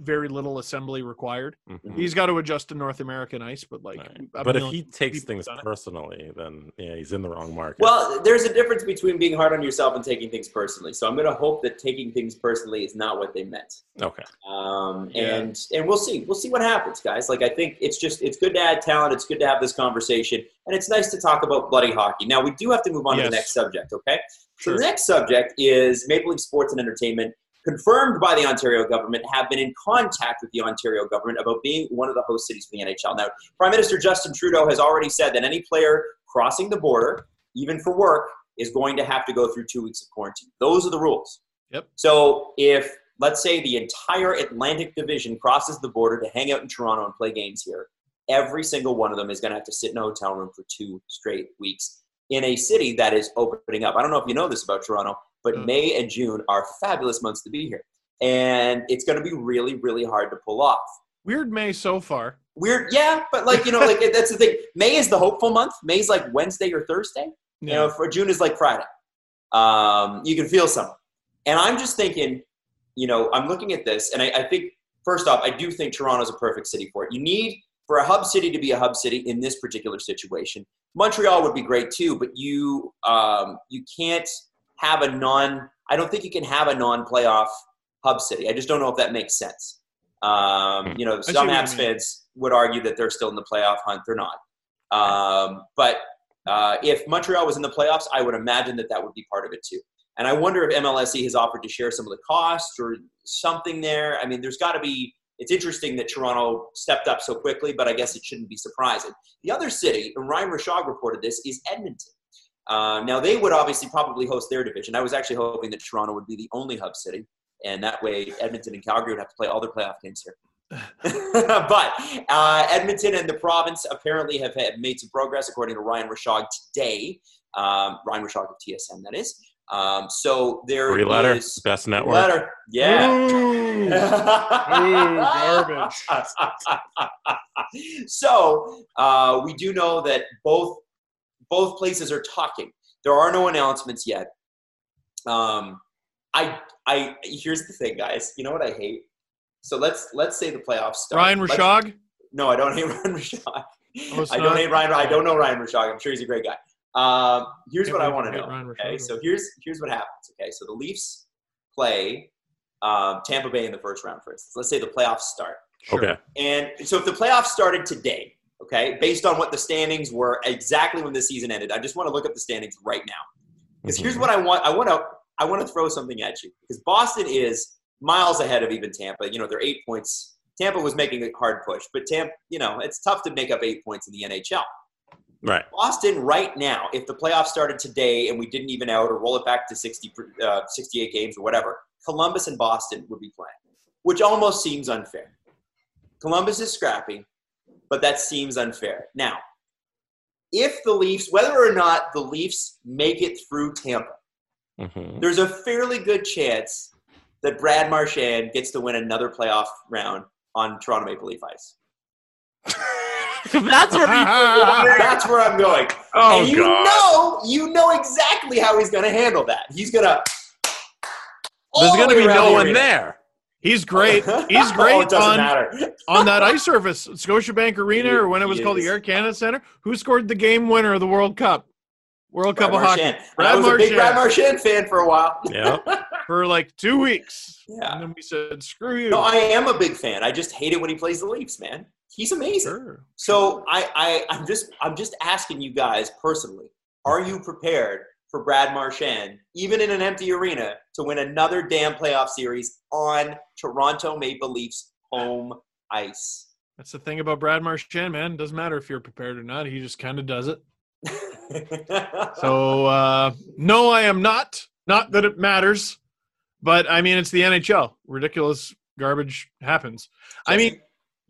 very little assembly required. Mm-hmm. He's got to adjust to North American ice, but But if he takes things personally, then, he's in the wrong market. Well, there's a difference between being hard on yourself and taking things personally. So I'm going to hope that taking things personally is not what they meant. Okay. And we'll see. We'll see what happens, guys. I think it's good to add talent. It's good to have this conversation. And it's nice to talk about bloody hockey. Now, we do have to move on to the next subject, okay? Sure. So the next subject is Maple Leaf Sports and Entertainment, confirmed by the Ontario government, have been in contact with the Ontario government about being one of the host cities for the NHL. Now, Prime Minister Justin Trudeau has already said that any player crossing the border, even for work, is going to have to go through 2 weeks of quarantine. Those are the rules. Yep. So if, let's say, the entire Atlantic Division crosses the border to hang out in Toronto and play games here, every single one of them is going to have to sit in a hotel room for 2 straight weeks in a city that is opening up. I don't know if you know this about Toronto, but May and June are fabulous months to be here. And it's going to be really, really hard to pull off. Weird May so far. Weird, yeah, but that's the thing. May is the hopeful month. May's Wednesday or Thursday. Yeah. For June is Friday. You can feel something. And I'm just thinking, I'm looking at this, and I think, first off, I do think Toronto's a perfect city for it. You need for a hub city to be a hub city in this particular situation. Montreal would be great too, but you you can't have a I don't think you can have a non-playoff hub city. I just don't know if that makes sense. Some Habs fans would argue that they're still in the playoff hunt. They're not. But if Montreal was in the playoffs, I would imagine that would be part of it too. And I wonder if MLSE has offered to share some of the costs or something there. I mean, there's got to be – it's interesting that Toronto stepped up so quickly, but I guess it shouldn't be surprising. The other city, and Ryan Rashog reported this, is Edmonton. Now, they would obviously probably host their division. I was actually hoping that Toronto would be the only hub city, and that way Edmonton and Calgary would have to play all their playoff games here. But Edmonton and the province apparently have made some progress, according to Ryan Rashog today. Ryan Rashog of TSN, that is. So there is letter, best network. Letter, yeah. Ooh, garbage. So we do know that both places are talking. There are no announcements yet. Here's the thing, guys. You know what I hate? So let's say the playoffs start. Ryan Rashog? No, I don't hate Ryan Rashog. I don't know Ryan Rashog. I'm sure he's a great guy. Here's what I want to know. Okay, so here's what happens. Okay, so the Leafs play Tampa Bay in the first round, for instance. Let's say the playoffs start. Sure. Okay. And so if the playoffs started today, okay, based on what the standings were exactly when the season ended. I just want to look up the standings right now. Because here's what I want. I want to throw something at you. Because Boston is miles ahead of even Tampa. They're 8 points. Tampa was making a hard push. But Tampa, it's tough to make up 8 points in the NHL. Right. Boston right now, if the playoffs started today and we didn't even out or roll it back to 68 games or whatever, Columbus and Boston would be playing, which almost seems unfair. Columbus is scrappy, but that seems unfair. Now, if the Leafs, whether or not the Leafs make it through Tampa, mm-hmm. there's a fairly good chance that Brad Marchand gets to win another playoff round on Toronto Maple Leaf ice. That's where I'm going. Oh, and you know exactly how he's going to handle that. He's going to. There's going to be no one there. He's great. He's great on that ice surface, Scotiabank Arena, or when it was called the Air Canada Center. Who scored the game winner of the World Cup? World Cup of Hockey. I was a big Brad Marchand fan for a while. Yeah, for like 2 weeks. Yeah, and then we said, "Screw you." No, I am a big fan. I just hate it when he plays the Leafs, man. He's amazing. Sure. So I'm just asking you guys personally: are you prepared for Brad Marchand, even in an empty arena, to win another damn playoff series on Toronto Maple Leafs home ice? That's the thing about Brad Marchand, man. It doesn't matter if you're prepared or not; he just kind of does it. So no, I am not. Not that it matters, but I mean, it's the NHL. Ridiculous garbage happens. I mean.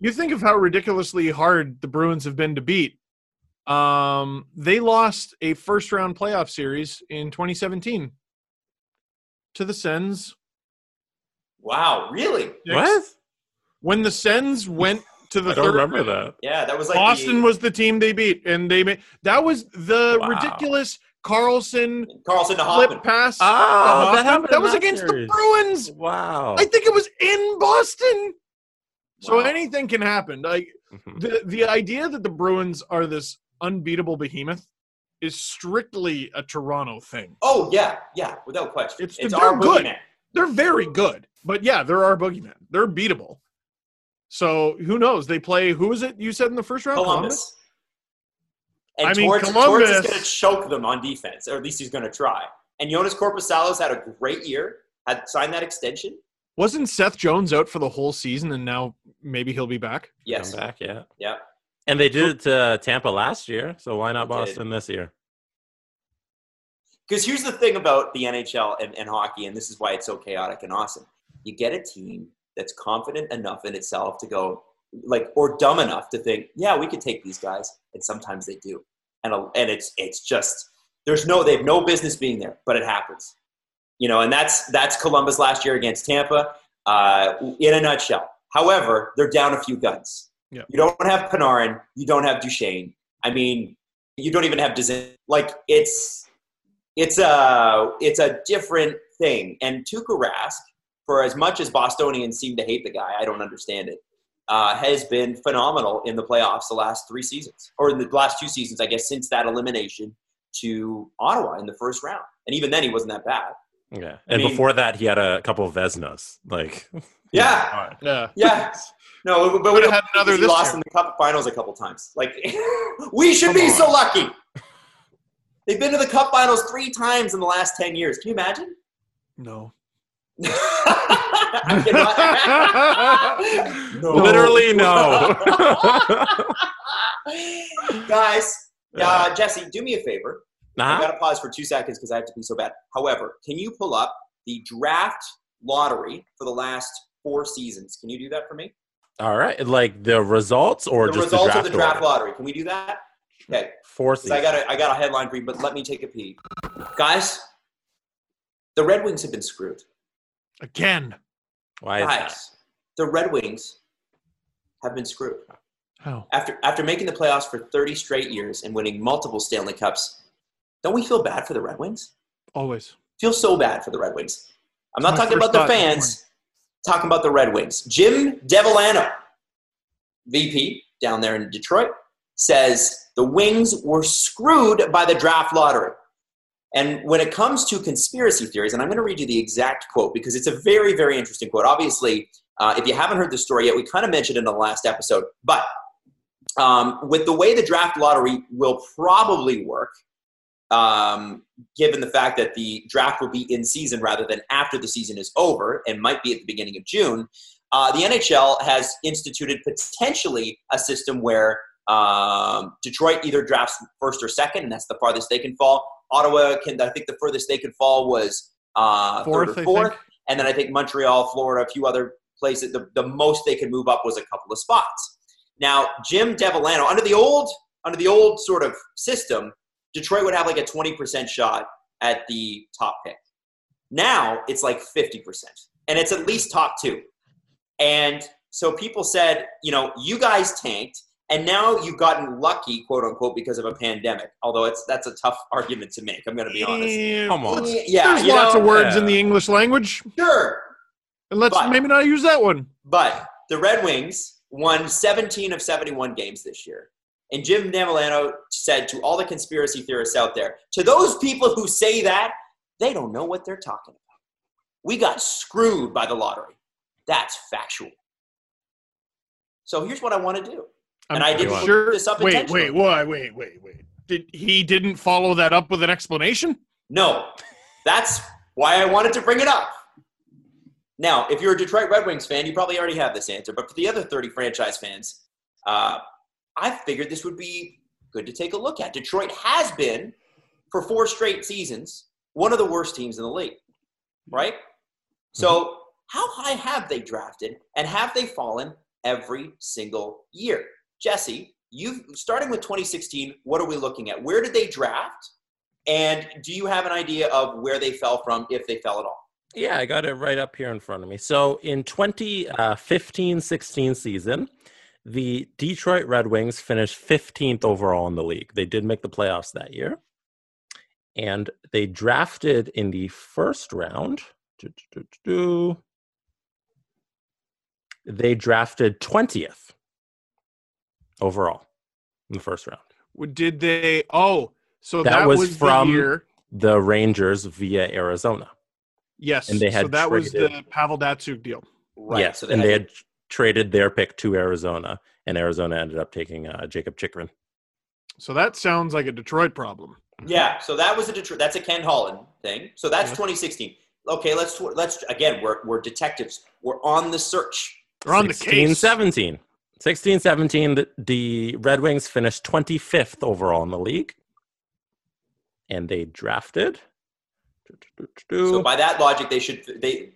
You think of how ridiculously hard the Bruins have been to beat. They lost a first-round playoff series in 2017 to the Sens. Wow, really? What? When the Sens went to the third round. I don't remember that. Yeah, that was like Boston was the team they beat, and they made that was the ridiculous Carlson to Hoffman flip pass. Oh, that happened. That was against the Bruins. Wow. I think it was in Boston. So anything can happen. Like the idea that the Bruins are this unbeatable behemoth is strictly a Toronto thing. Oh yeah, without question. It's our good. Boogeyman. They're very good, but yeah, they're our boogeyman. They're beatable. So who knows? They play. Who is it you said in the first round? Columbus. And Columbus is going to choke them on defense, or at least he's going to try. And Joonas Korpisalo's had a great year. Had signed that extension. Wasn't Seth Jones out for the whole season, and now maybe he'll be back? Yes. Come back, yeah. Yeah. And they did it to Tampa last year, so why not Boston this year? Because here's the thing about the NHL and hockey, and this is why it's so chaotic and awesome. You get a team that's confident enough in itself to go, like, or dumb enough to think, yeah, we could take these guys, and sometimes they do. And it's just, they have no business being there, but it happens. You know, and that's Columbus last year against Tampa in a nutshell. However, they're down a few guns. Yeah. You don't have Panarin. You don't have Duchesne. I mean, you don't even have Dezinne. Like, it's a different thing. And Tuukka Rask, for as much as Bostonians seem to hate the guy, I don't understand it, has been phenomenal in the playoffs the last three seasons. Or in the last two seasons, I guess, since that elimination to Ottawa in the first round. And even then, he wasn't that bad. Yeah, and before that, he had a couple of Veznas. Like, yeah. No, but we had another. He lost in the Cup Finals a couple times. Like, we should be so lucky. They've been to the Cup Finals 3 times in the last 10 years. Can you imagine? No. I cannot. No. Literally, no. Guys, Jesse, do me a favor. I got to pause for 2 seconds because I have to be so bad. However, can you pull up the draft lottery for the last 4 seasons? Can you do that for me? All right. Like the results or the just results the draft of the draft lottery? Can we do that? Okay. 4 seasons. I got a headline for you, but let me take a pee. Guys, the Red Wings have been screwed. Again. Why is that? The Red Wings have been screwed. How? After making the playoffs for 30 straight years and winning multiple Stanley Cups, don't we feel bad for the Red Wings? Always. Feel so bad for the Red Wings. I'm not talking about the fans. Talking about the Red Wings. Jim Devolano, VP down there in Detroit, says the Wings were screwed by the draft lottery. And when it comes to conspiracy theories, and I'm going to read you the exact quote because it's a very, very interesting quote. Obviously, if you haven't heard the story yet, we kind of mentioned it in the last episode. But with the way the draft lottery will probably work, given the fact that the draft will be in season rather than after the season is over and might be at the beginning of June, the NHL has instituted potentially a system where Detroit either drafts first or second, and that's the farthest they can fall. Ottawa can, I think the furthest they could fall was third or fourth. And then I think Montreal, Florida, a few other places, the most they could move up was a couple of spots. Now, Jim Devolano, under the old sort of system, Detroit would have like a 20% shot at the top pick. Now it's like 50%, and it's at least top two. And so people said, you know, you guys tanked, and now you've gotten lucky, quote unquote, because of a pandemic. Although that's a tough argument to make. I'm going to be honest. Come on. Yeah, there's lots of words in the English language. Sure. And let's maybe not use that one. But the Red Wings won 17 of 71 games this year. And Jim Devolano said to all the conspiracy theorists out there, to those people who say that, they don't know what they're talking about. We got screwed by the lottery. That's factual. So here's what I want to do. And I didn't look this up intentionally. Wait. He didn't follow that up with an explanation? No. That's why I wanted to bring it up. Now, if you're a Detroit Red Wings fan, you probably already have this answer. But for the other 30 franchise fans, I figured this would be good to take a look at. Detroit has been, for 4 straight seasons, one of the worst teams in the league, right? So how high have they drafted, and have they fallen every single year? Jesse, starting with 2016, what are we looking at? Where did they draft, and do you have an idea of where they fell from, if they fell at all? Yeah, I got it right up here in front of me. So in 2015-16 season, the Detroit Red Wings finished 15th overall in the league. They did make the playoffs that year. And they drafted in the first round. They drafted 20th overall in the first round. Did they? Oh, so that was from the year. The Rangers via Arizona. Yes. And they had was the Pavel Datsyuk deal. Right. Yes. So they had traded their pick to Arizona, and Arizona ended up taking Jacob Chikrin. So that sounds like a Detroit problem. Yeah, so that was a Detroit. That's a Ken Holland thing. So that's 2016. Okay, let's again. We're detectives. We're on the search. We're on the case. 16-17. The Red Wings finished 25th overall in the league, and they drafted. So by that logic, they should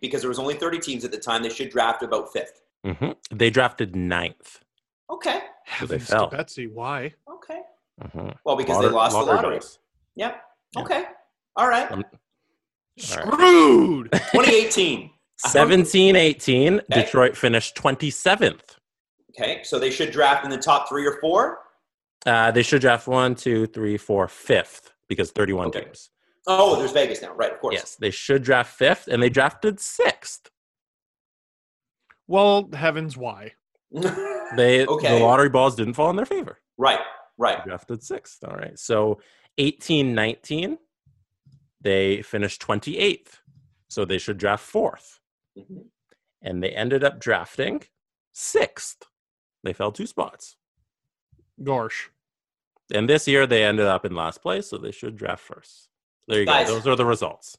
because there was only 30 teams at the time. They should draft about fifth. Mm-hmm. They drafted 9th. Okay. So they fell. Betsy, why? Okay. Mm-hmm. Well, because they lost the lottery. Yep. Yeah. Okay. All right. Screwed. 2018. 17-18. Okay. Detroit finished 27th. Okay. So they should draft in the top 3 or 4? They should draft 1, 2, 3, 4, 5th, because 31 games. Oh, there's Vegas now. Right, of course. Yes. They should draft 5th, and they drafted 6th. Well, heavens, why? The lottery balls didn't fall in their favor. Right. They drafted 6th. All right. So 18-19, they finished 28th. So they should draft 4th. Mm-hmm. And they ended up drafting 6th. They fell 2 spots. Gosh. And this year they ended up in last place, so they should draft first. There you go. Those are the results.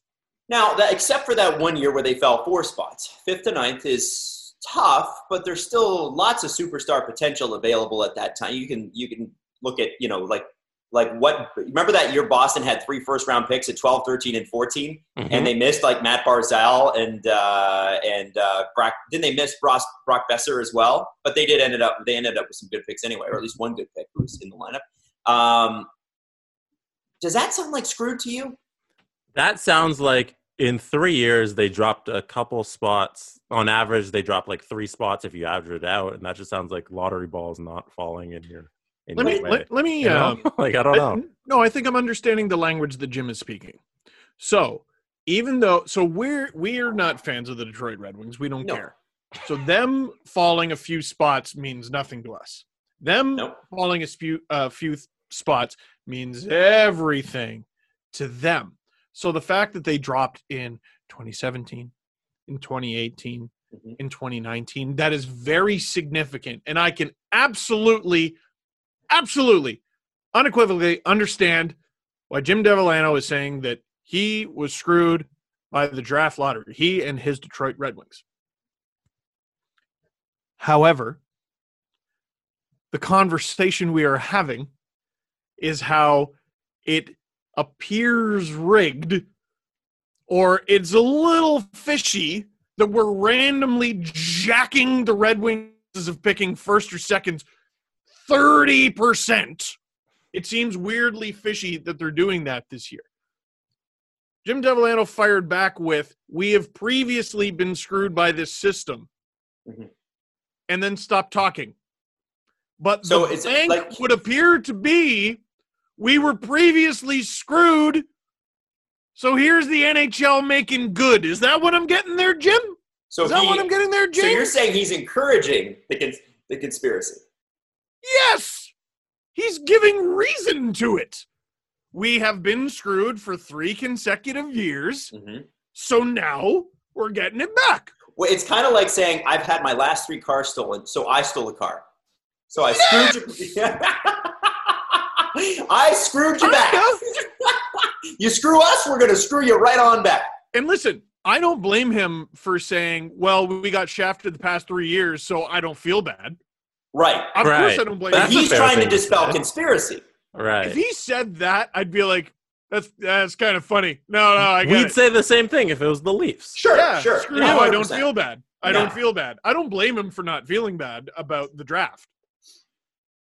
Now, except for that one year where they fell 4 spots, 5th to 9th is tough, but there's still lots of superstar potential available at that time. You can look at, you know, like what – remember that year Boston had 3 first-round picks at 12, 13, and 14? Mm-hmm. And they missed, like, Matt Barzal and Brock – didn't they miss Brock Besser as well? But they ended up with some good picks anyway, or at least one good pick who was in the lineup. Does that sound like screwed to you? That sounds like in 3 years they dropped a couple spots. On average, they dropped, like, 3 spots if you average it out, and that just sounds like lottery balls not falling in here. Let me. You know? I don't know. I think I'm understanding the language that Jim is speaking. So, we're not fans of the Detroit Red Wings, we don't care. So them falling a few spots means nothing to us. Them falling a few spots means everything to them. So the fact that they dropped in 2017, in 2018, mm-hmm. in 2019, that is very significant, and I can absolutely, unequivocally understand why Jim Devolano is saying that he was screwed by the draft lottery, he and his Detroit Red Wings. However, the conversation we are having is how it appears rigged, or it's a little fishy that we're randomly jacking the Red Wings of picking first or seconds 30%. It seems weirdly fishy that they're doing that this year. Jim Devolano fired back with, we have previously been screwed by this system, and then stopped talking. But so the bank like, would appear to be, we were previously screwed, so here's the NHL making good. Is that what I'm getting there, Jim? What I'm getting there, Jim? So you're saying he's encouraging the conspiracy? Yes! He's giving reason to it. We have been screwed for 3 consecutive years, so now we're getting it back. Well, it's kind of like saying, I've had my last 3 cars stolen, so I stole a car. So I screwed you. I screwed you back. You screw us, we're going to screw you right on back. And listen, I don't blame him for saying, well, we got shafted the past 3 years, so I don't feel bad. Right. Of course I don't blame him. He's trying to dispel conspiracy. Right. If he said that, I'd be like, that's kind of funny. No, I get it. We'd say the same thing if it was the Leafs. Sure, sure. Screw you, I don't feel bad. I don't feel bad. I don't blame him for not feeling bad about the draft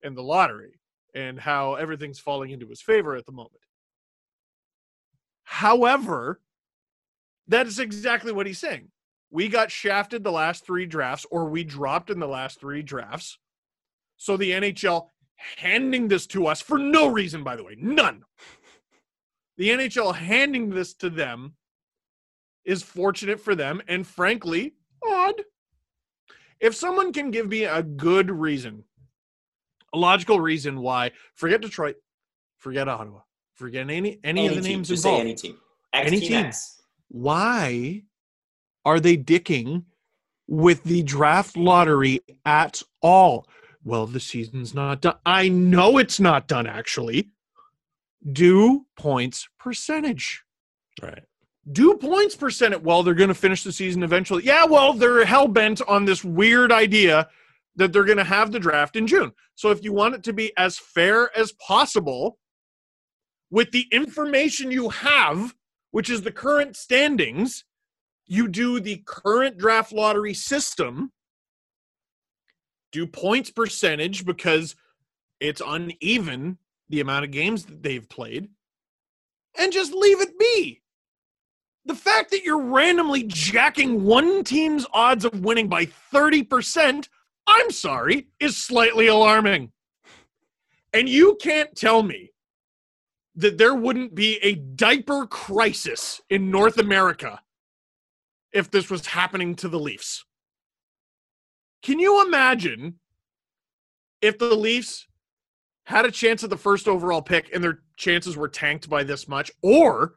and the lottery and how everything's falling into his favor at the moment. However, that is exactly what he's saying. We got shafted the last 3 drafts, or we dropped in the last 3 drafts. So the NHL handing this to us for no reason, by the way, none. The NHL handing this to them is fortunate for them and, frankly, odd. If someone can give me a good reason, a logical reason why, forget Detroit, forget Ottawa, forget any of the names involved. Say any team. Any team. Why are they dicking with the draft lottery at all? Well, the season's not done. I know it's not done, actually. Do points percentage. Right. Do points percentage. Well, they're going to finish the season eventually. Yeah, well, they're hell-bent on this weird idea that they're going to have the draft in June. So if you want it to be as fair as possible with the information you have, which is the current standings, you do the current draft lottery system. Do points percentage because it's uneven, the amount of games that they've played, and just leave it be. The fact that you're randomly jacking one team's odds of winning by 30%, I'm sorry, is slightly alarming. And you can't tell me that there wouldn't be a diaper crisis in North America if this was happening to the Leafs. Can you imagine if the Leafs had a chance at the first overall pick and their chances were tanked by this much? Or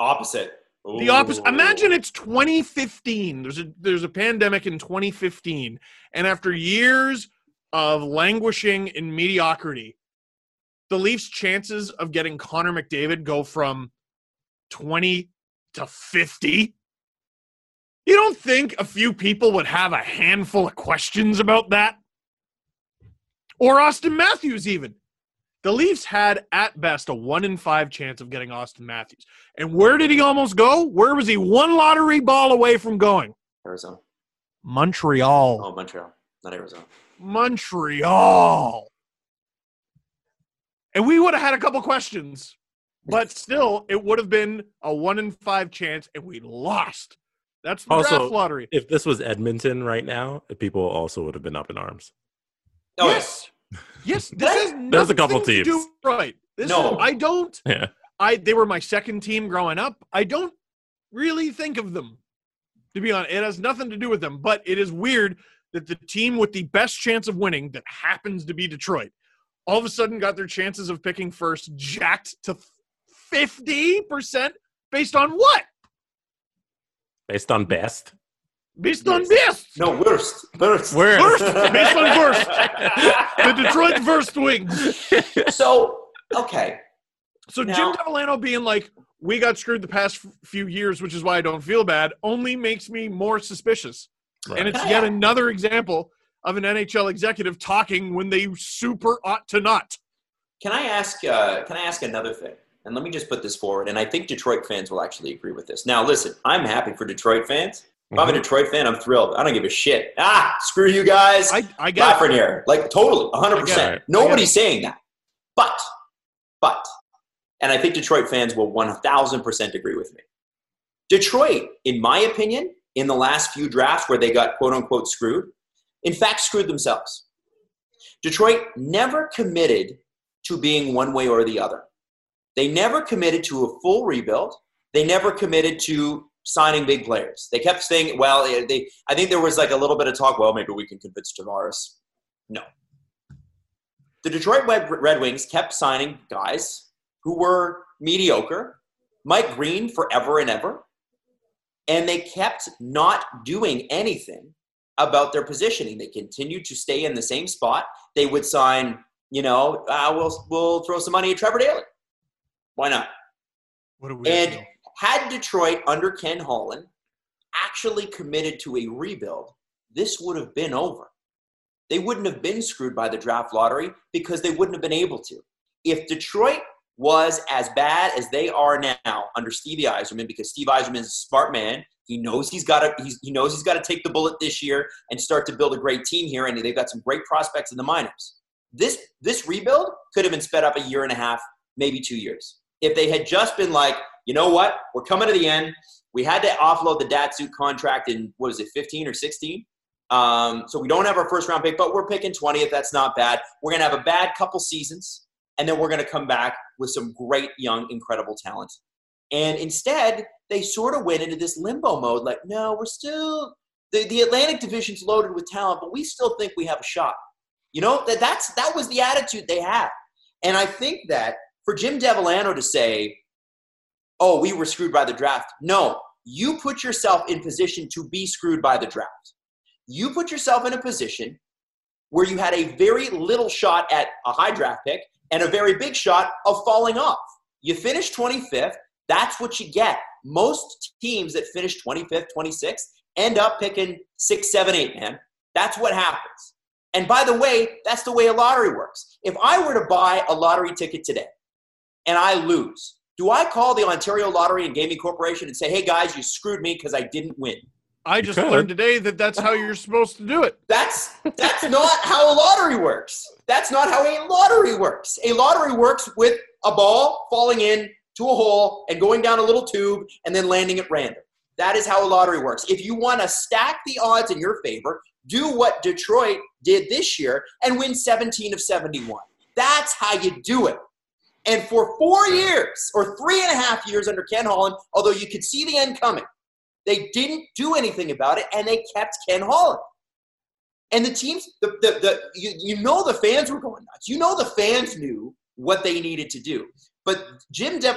opposite. Ooh. The opposite. Imagine it's 2015. There's a pandemic in 2015. And after years of languishing in mediocrity, the Leafs' chances of getting Connor McDavid go from 20 to 50? You don't think a few people would have a handful of questions about that? Or Auston Matthews, even. The Leafs had, at best, a 1 in 5 chance of getting Auston Matthews. And where did he almost go? Where was he 1 lottery ball away from going? Arizona. Montreal. Oh, Montreal. Not Arizona. Montreal. And we would have had a couple questions. But still, it would have been a 1 in 5 chance, and we lost. That's the draft lottery. If this was Edmonton right now, people also would have been up in arms. Yes. Yes. There's a couple teams. Right. They were my second team growing up. I don't really think of them, to be honest. It has nothing to do with them, but it is weird that the team with the best chance of winning, that happens to be Detroit, all of a sudden got their chances of picking first jacked to 50% based on what? Based on best? Based on best. No, worst. Worst. Based on worst. The Detroit worst wings. So now, Jim Devolano being like, we got screwed the past few years, which is why I don't feel bad, only makes me more suspicious. Right. And it's yet another example of an NHL executive talking when they super ought to not. Can I ask another thing? And let me just put this forward. And I think Detroit fans will actually agree with this. Now, listen, I'm happy for Detroit fans. If I'm a Detroit fan, I'm thrilled. I don't give a shit. Ah, screw you guys. I got it. From here. Like, totally, 100%. Nobody's saying that. But, and I think Detroit fans will 1,000% agree with me. Detroit, in my opinion, in the last few drafts where they got quote-unquote screwed, in fact screwed themselves. Detroit never committed to being one way or the other. They never committed to a full rebuild. They never committed to signing big players. They kept saying, well, I think there was like a little bit of talk, well, maybe we can convince Tavares. No. The Detroit Red Wings kept signing guys who were mediocre, Mike Green forever and ever, and they kept not doing anything about their positioning. They continued to stay in the same spot. They would sign, we'll throw some money at Trevor Daley. Why not? What a weird deal. Had Detroit under Ken Holland actually committed to a rebuild, this would have been over. They wouldn't have been screwed by the draft lottery because they wouldn't have been able to. If Detroit was as bad as they are now under Stevie Yzerman, because Steve Yzerman is a smart man, he knows he's got to take the bullet this year and start to build a great team here, and they've got some great prospects in the minors. This rebuild could have been sped up a year and a half, maybe 2 years. If they had just been like, you know what? We're coming to the end. We had to offload the Datsyuk contract in, 15 or 16? So we don't have our first-round pick, but we're picking 20th. That's not bad. We're going to have a bad couple seasons, and then we're going to come back with some great, young, incredible talent. And instead, they sort of went into this limbo mode, like, no, we're still – the Atlantic Division's loaded with talent, but we still think we have a shot. That was the attitude they had. And I think that for Jim Devolano to say – oh, we were screwed by the draft. No, you put yourself in position to be screwed by the draft. You put yourself in a position where you had a very little shot at a high draft pick and a very big shot of falling off. You finished 25th. That's what you get. Most teams that finish 25th, 26th end up picking 6, 7, 8, man. That's what happens. And by the way, that's the way a lottery works. If I were to buy a lottery ticket today and I lose, do I call the Ontario Lottery and Gaming Corporation and say, hey, guys, you screwed me because I didn't win? I just learned today that that's how you're supposed to do it. That's not how a lottery works. That's not how a lottery works. A lottery works with a ball falling in to a hole and going down a little tube and then landing at random. That is how a lottery works. If you want to stack the odds in your favor, do what Detroit did this year and win 17 of 71. That's how you do it. And for 4 years or 3.5 years under Ken Holland, although you could see the end coming, they didn't do anything about it, and they kept Ken Holland. And the teams, the fans were going nuts. The fans knew what they needed to do. But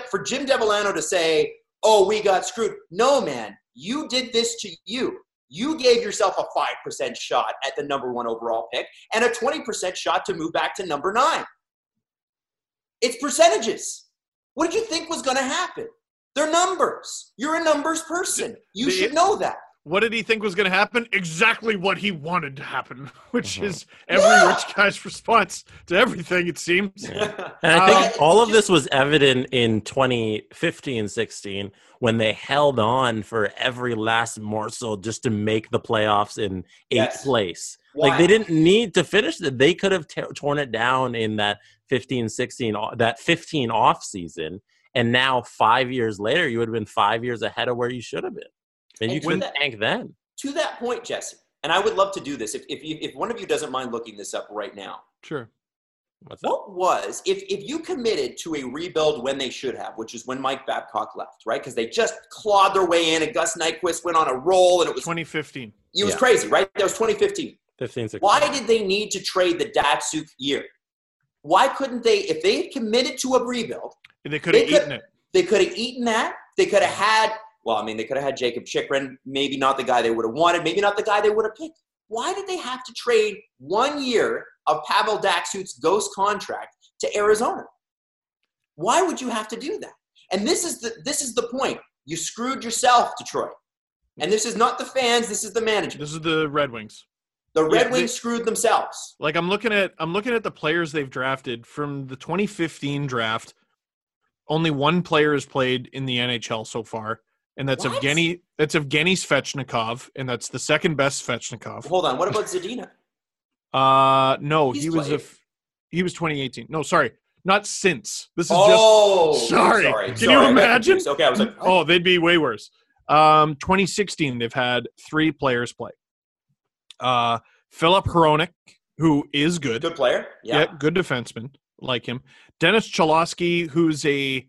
for Jim Devolano to say, oh, we got screwed. No, man, you did this to you. You gave yourself a 5% shot at the number 1 overall pick and a 20% shot to move back to number 9. It's percentages. What did you think was going to happen? They're numbers. You're a numbers person. You should know that. What did he think was going to happen? Exactly what he wanted to happen, which is every rich guy's response to everything, it seems. Yeah. And I think all of this was evident in 2015-16 when they held on for every last morsel just to make the playoffs in 8th place. Why? Like, they didn't need to finish it. They could have torn it down in that 15-16, that 15 off season. And now 5 years later, you would have been 5 years ahead of where you should have been. And you couldn't tank then. To that point, Jesse, and I would love to do this. If one of you doesn't mind looking this up right now. Sure. If you committed to a rebuild when they should have, which is when Mike Babcock left, right? Because they just clawed their way in and Gus Nyquist went on a roll and it was 2015. It was crazy, right? That was 2015. 15, why did they need to trade the Datsyuk year? Why couldn't they, if they had committed to a rebuild, they could have eaten it. They could have eaten that. They could have had, they could have had Jacob Chychrun, maybe not the guy they would have wanted, maybe not the guy they would have picked. Why did they have to trade 1 year of Pavel Datsyuk's ghost contract to Arizona? Why would you have to do that? And this is the point. You screwed yourself, Detroit. And this is not the fans. This is the management. This is the Red Wings. The Red Wings screwed themselves. Like I'm looking at the players they've drafted from the 2015 draft. Only one player has played in the NHL so far, and that's Evgeny Svechnikov, and that's the second best Svechnikov. Hold on, what about Zadina? No, he was 2018. No, sorry. Not since. This is sorry. Can you imagine? Okay, I was like, oh, they'd be way worse. 2016, they've had three players play. Philip Hronik, who is good. Good player. Yeah, good defenseman. Like him. Dennis Cholowski, who's a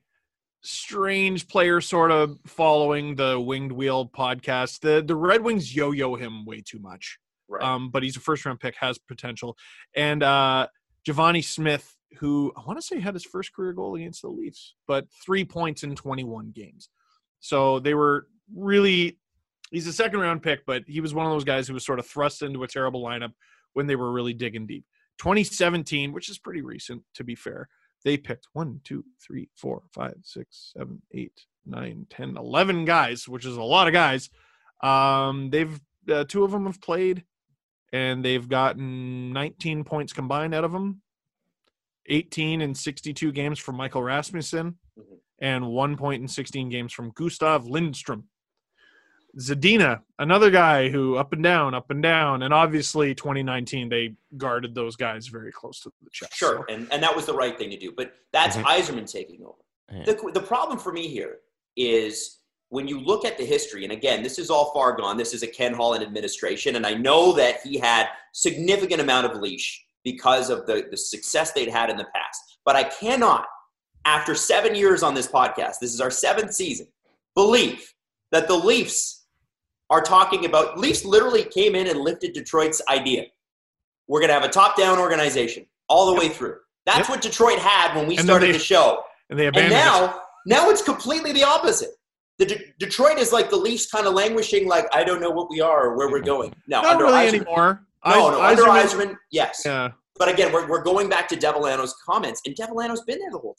strange player, sort of following the Winged Wheel podcast. The Red Wings yo-yo him way too much. Right. But he's a first-round pick, has potential. And Giovanni Smith, who I want to say had his first career goal against the Leafs, but 3 points in 21 games. So they were really – he's a second-round pick, but he was one of those guys who was sort of thrust into a terrible lineup when they were really digging deep. 2017, which is pretty recent, to be fair, they picked 1, 2, 3, 4, 5, 6, 7, 8, 9, 10, 11 guys, which is a lot of guys. They've two of them have played, and they've gotten 19 points combined out of them. 18 in 62 games from Michael Rasmussen, and 1 point in 16 games from Gustav Lindstrom. Zadina, another guy who up and down, and obviously 2019 they guarded those guys very close to the chest. Sure, so. and that was the right thing to do, but that's Yzerman taking over. The problem for me here is when you look at the history, and again, this is all far gone. This is a Ken Holland administration, and I know that he had significant amount of leash because of the success they'd had in the past. But I cannot, after 7 years on this podcast, this is our seventh season, believe that the Leafs are talking about – Leafs literally came in and lifted Detroit's idea. We're going to have a top-down organization all the way through. That's what Detroit had when we started the show. And they abandoned now it's completely the opposite. The Detroit is like the Leafs kind of languishing like, I don't know what we are or where we're going. No, not really anymore. Under Yzerman, yes. Yeah. But again, we're going back to Devilano's comments, and Devilano's been there the whole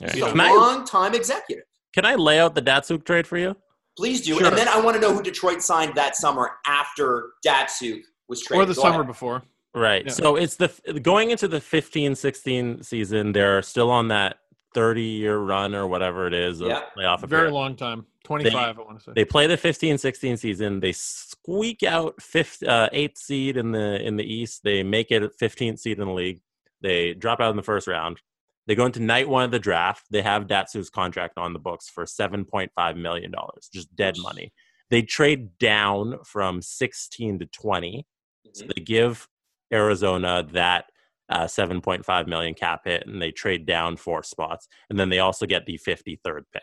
time. He's a long-time executive. Can I lay out the Datsyuk trade for you? Please do. Sure. And then I want to know who Detroit signed that summer after Datsyuk was traded. Or the summer before. Right. Yeah. So it's going into the 15-16 season, they're still on that 30-year run or whatever it is. Yeah. Playoff affair. Very long time. 25, I want to say. They play the 15-16 season. They squeak out 8th seed in the East. They make it 15th seed in the league. They drop out in the first round. They go into night one of the draft. They have Datsuk's contract on the books for $7.5 million, just dead money. They trade down from 16 to 20. So they give Arizona that $7.5 million cap hit, and they trade down 4 spots. And then they also get the 53rd pick.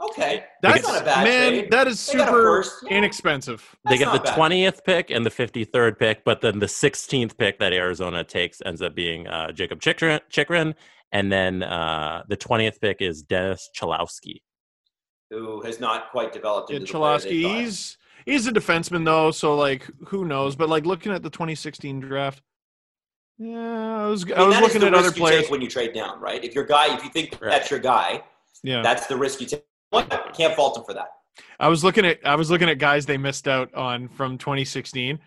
Okay. That's not a bad trade. That is super inexpensive. They get the 20th pick and the 53rd pick, but then the 16th pick that Arizona takes ends up being Jacob Chikrin. And then the 20th pick is Dennis Cholowski, who has not quite developed into the player they thought. He's a defenseman, though, so, like, who knows? But, like, looking at the 2016 draft, I was looking at other players. That is the risk you take when you trade down, right? If you think that's your guy, that's the risk you take. Can't fault him for that. I was looking at guys they missed out on from 2016.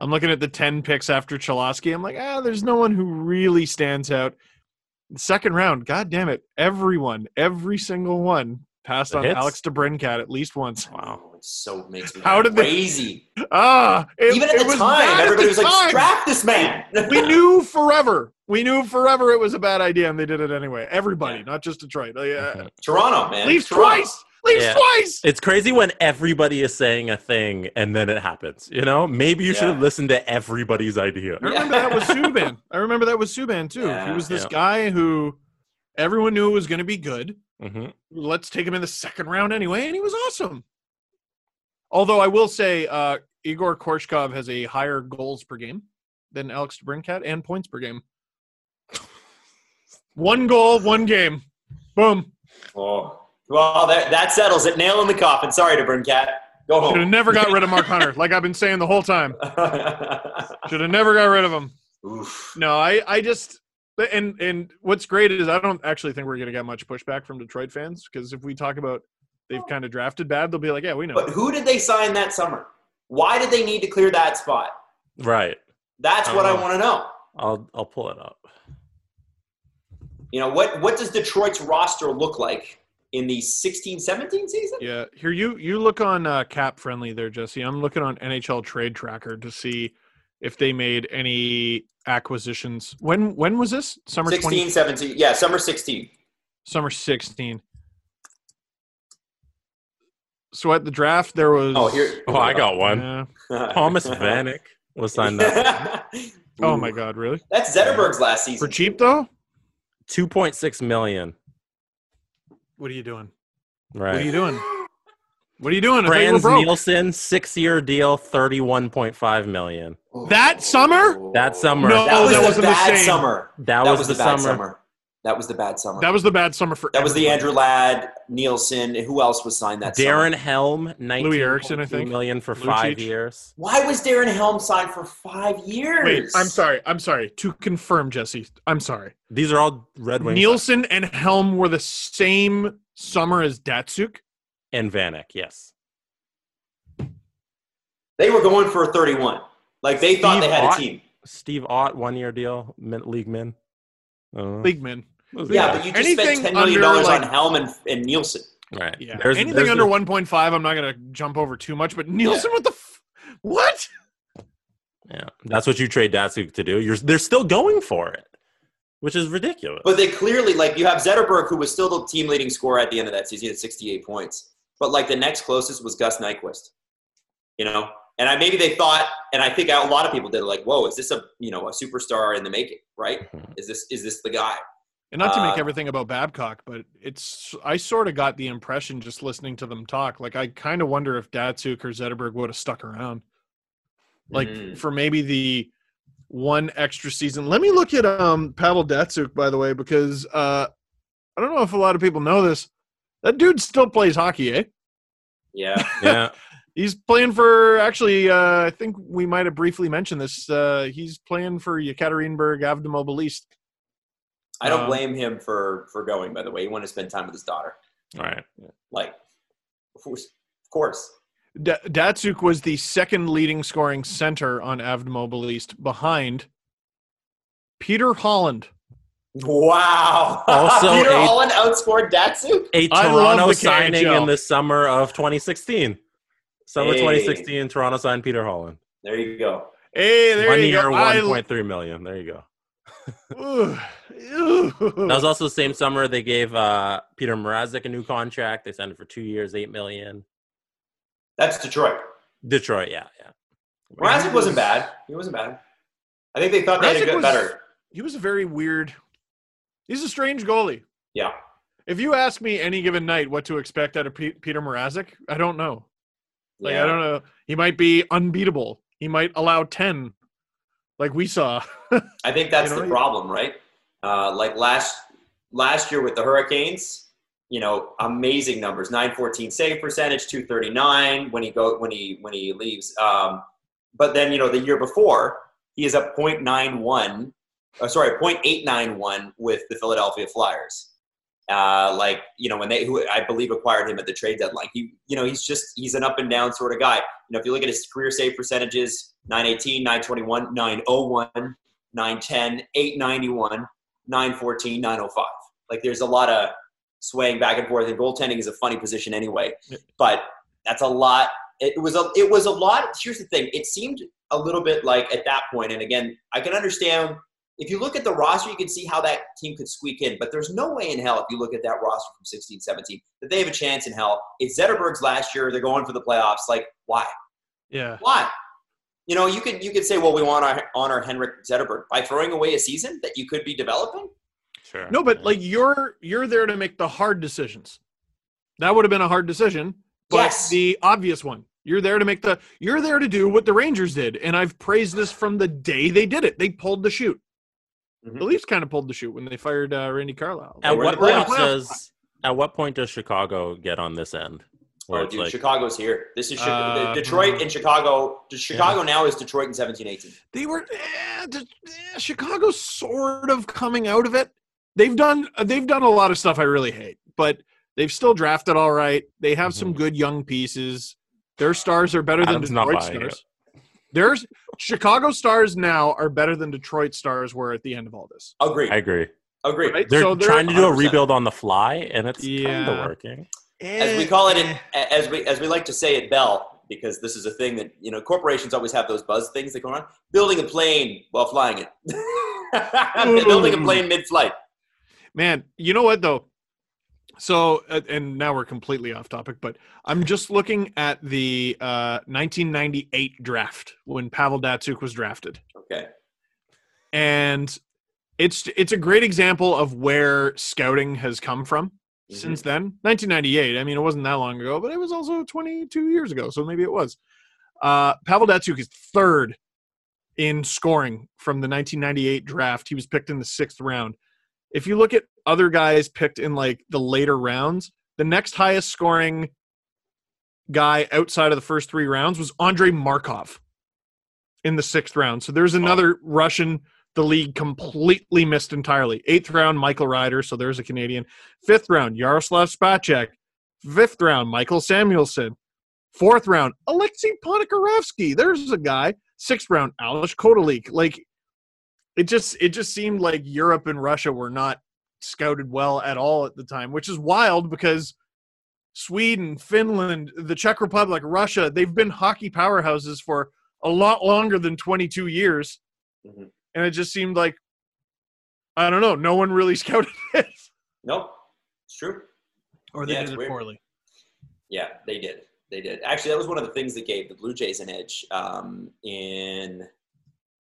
I'm looking at the 10 picks after Cholowski. I'm like, there's no one who really stands out. Second round, god damn it, every single one passed on hits. Alex DeBrincat at least once. Wow, it so makes me crazy. Even at the time, everybody was like, strap this man. We knew forever it was a bad idea, and they did it anyway. Everybody, not just Detroit. Toronto, man. Leafs twice. It's crazy when everybody is saying a thing and then it happens. You know, maybe you should have listened to everybody's idea. I remember that was Subban. too. Yeah. He was this guy who everyone knew was going to be good. Mm-hmm. Let's take him in the second round anyway, and he was awesome. Although I will say, Igor Korshkov has a higher goals per game than Alex DeBrincat and points per game. 1 goal, 1 game. Boom. Oh. Well, that settles it. Nail in the coffin. Sorry, DeBrincat. Go home. Should have never got rid of Mark Hunter, like I've been saying the whole time. Should have never got rid of him. Oof. No, I just – and what's great is I don't actually think we're going to get much pushback from Detroit fans, because if we talk about they've kind of drafted bad, they'll be like, yeah, we know. But who did they sign that summer? Why did they need to clear that spot? Right. That's what I want to know. I'll pull it up. You know, what does Detroit's roster look like in the 16-17 season? Yeah, here you look on Cap Friendly there, Jesse. I'm looking on NHL Trade Tracker to see if they made any acquisitions. When was this? Summer 16-17. Yeah, summer 16. Summer 16. So at the draft, there was... I got one. Thomas Vanek was signed up. Oh, my God, really? That's Zetterberg's last season. For cheap, though? $2.6 million. What are you doing? Right. What are you doing? Franz Nielsen, 6-year deal, $31.5 million. That summer? No, that wasn't the same summer. That was the bad summer. That was the bad summer for everyone. Was the Andrew Ladd, Nielsen. Who else was signed that summer? Darren Helm, $19.2 million for 5 years. Why was Darren Helm signed for 5 years? Wait, I'm sorry. To confirm, Jesse, I'm sorry. These are all Red Wings. Nielsen and Helm were the same summer as Datsyuk? And Vanek, yes. They were going for a 31. Like, they thought they had a team. Steve Ott, 1-year deal, league men. Leaguemen. Yeah, but you just spent $10 million on Helm and Nielsen. Right. Yeah. Anything under 1.5, I'm not going to jump over too much, but Nielsen, what? Yeah, that's what you trade Datsyuk to do. They're still going for it, which is ridiculous. But they clearly, like, you have Zetterberg, who was still the team-leading scorer at the end of that season at 68 points. But, like, the next closest was Gus Nyquist, you know? And maybe they thought, and I think a lot of people did, like, "Whoa, is this a superstar in the making? Right? Is this the guy?" And not to make everything about Babcock, but I sort of got the impression just listening to them talk. Like, I kind of wonder if Datsyuk or Zetterberg would have stuck around, like for maybe the one extra season. Let me look at Pavel Datsyuk, by the way, because I don't know if a lot of people know this. That dude still plays hockey, eh? Yeah. Yeah. He's playing for, actually, I think we might have briefly mentioned this. He's playing for Yekaterinburg Avtomobilist. I don't blame him for going, by the way. He wanted to spend time with his daughter. All right. Like, of course. Datsyuk was the second leading scoring center on Avtomobilist behind Peter Holland. Wow. Also, Peter Holland outscored Datsyuk? A Toronto signing in the summer of 2016. Summer 2016, Toronto signed Peter Holland. There you go. Hey, there you go. 1 year, $1.3 million. There you go. That was also the same summer they gave Peter Mrazek a new contract. They signed him for 2 years, $8 million. That's Detroit. Detroit, yeah. Mrazek wasn't bad. He wasn't bad. I think they thought they had better. He was a very weird – he's a strange goalie. Yeah. If you ask me any given night what to expect out of Peter Mrazek, I don't know. Like, yeah. I don't know. He might be unbeatable. He might allow 10, like we saw. I think that's the problem, right? Like last year with the Hurricanes, amazing numbers: .914 save percentage, .239 when he leaves. But then the year before, he is a .891 with the Philadelphia Flyers. Who I believe acquired him at the trade deadline. He's an up and down sort of guy. If you look at his career save percentages, .918, .921, .901, .910, .891, .914, .905. Like, there's a lot of swaying back and forth, and goaltending is a funny position anyway. But that's a lot. It was a lot. Here's the thing. It seemed a little bit like at that point, and again, I can understand. If you look at the roster, you can see how that team could squeak in. But there's no way in hell, if you look at that roster from 16-17, that they have a chance in hell. It's Zetterberg's last year. They're going for the playoffs. Like, why? Yeah. Why? You could say, well, we want to honor Henrik Zetterberg by throwing away a season that you could be developing. Sure. No, but, like, you're there to make the hard decisions. That would have been a hard decision, but the obvious one. You're there to make you're there to do what the Rangers did, and I've praised this from the day they did it. They pulled the chute. Mm-hmm. The Leafs kind of pulled the chute when they fired Randy Carlyle. At what point does Chicago get on this end? Oh, dude, Chicago's here. This is Detroit and Chicago. Chicago now is Detroit in 17-18. They were Chicago's sort of coming out of it. They've done a lot of stuff I really hate, but they've still drafted all right. They have some good young pieces. Their stars are better than Detroit's stars. There's Chicago Stars now are better than Detroit Stars were at the end of all this. Agreed. Right? They're trying to do 100%. A rebuild on the fly, and it's kind of working. As we call it, as we like to say at Bell, because this is a thing that, you know, corporations always have those buzz things that go on. Building a plane while flying it. Building a plane mid-flight. Man, you know what though? So, and now we're completely off topic, but I'm just looking at the 1998 draft when Pavel Datsyuk was drafted. Okay. And it's a great example of where scouting has come from since then. 1998, I mean, it wasn't that long ago, but it was also 22 years ago, so maybe it was. Pavel Datsyuk is third in scoring from the 1998 draft. He was picked in the 6th round. If you look at other guys picked in like the later rounds, the next highest scoring guy outside of the first 3 rounds was Andrei Markov in the 6th round. So there's another Russian the league completely missed entirely. 8th round, Michael Ryder. So there's a Canadian. 5th round, Yaroslav Spacek. 5th round, Michael Samuelson. 4th round, Alexei Ponikarovsky. There's a guy. 6th round, Alish Kotelik. Like, it just seemed like Europe and Russia were not scouted well at all at the time, which is wild because Sweden, Finland, the Czech Republic, Russia, they've been hockey powerhouses for a lot longer than 22 years. Mm-hmm. And it just seemed like, I don't know, no one really scouted it. Nope. It's true. Or they did it poorly. Yeah, they did. Actually, that was one of the things that gave the Blue Jays an edge in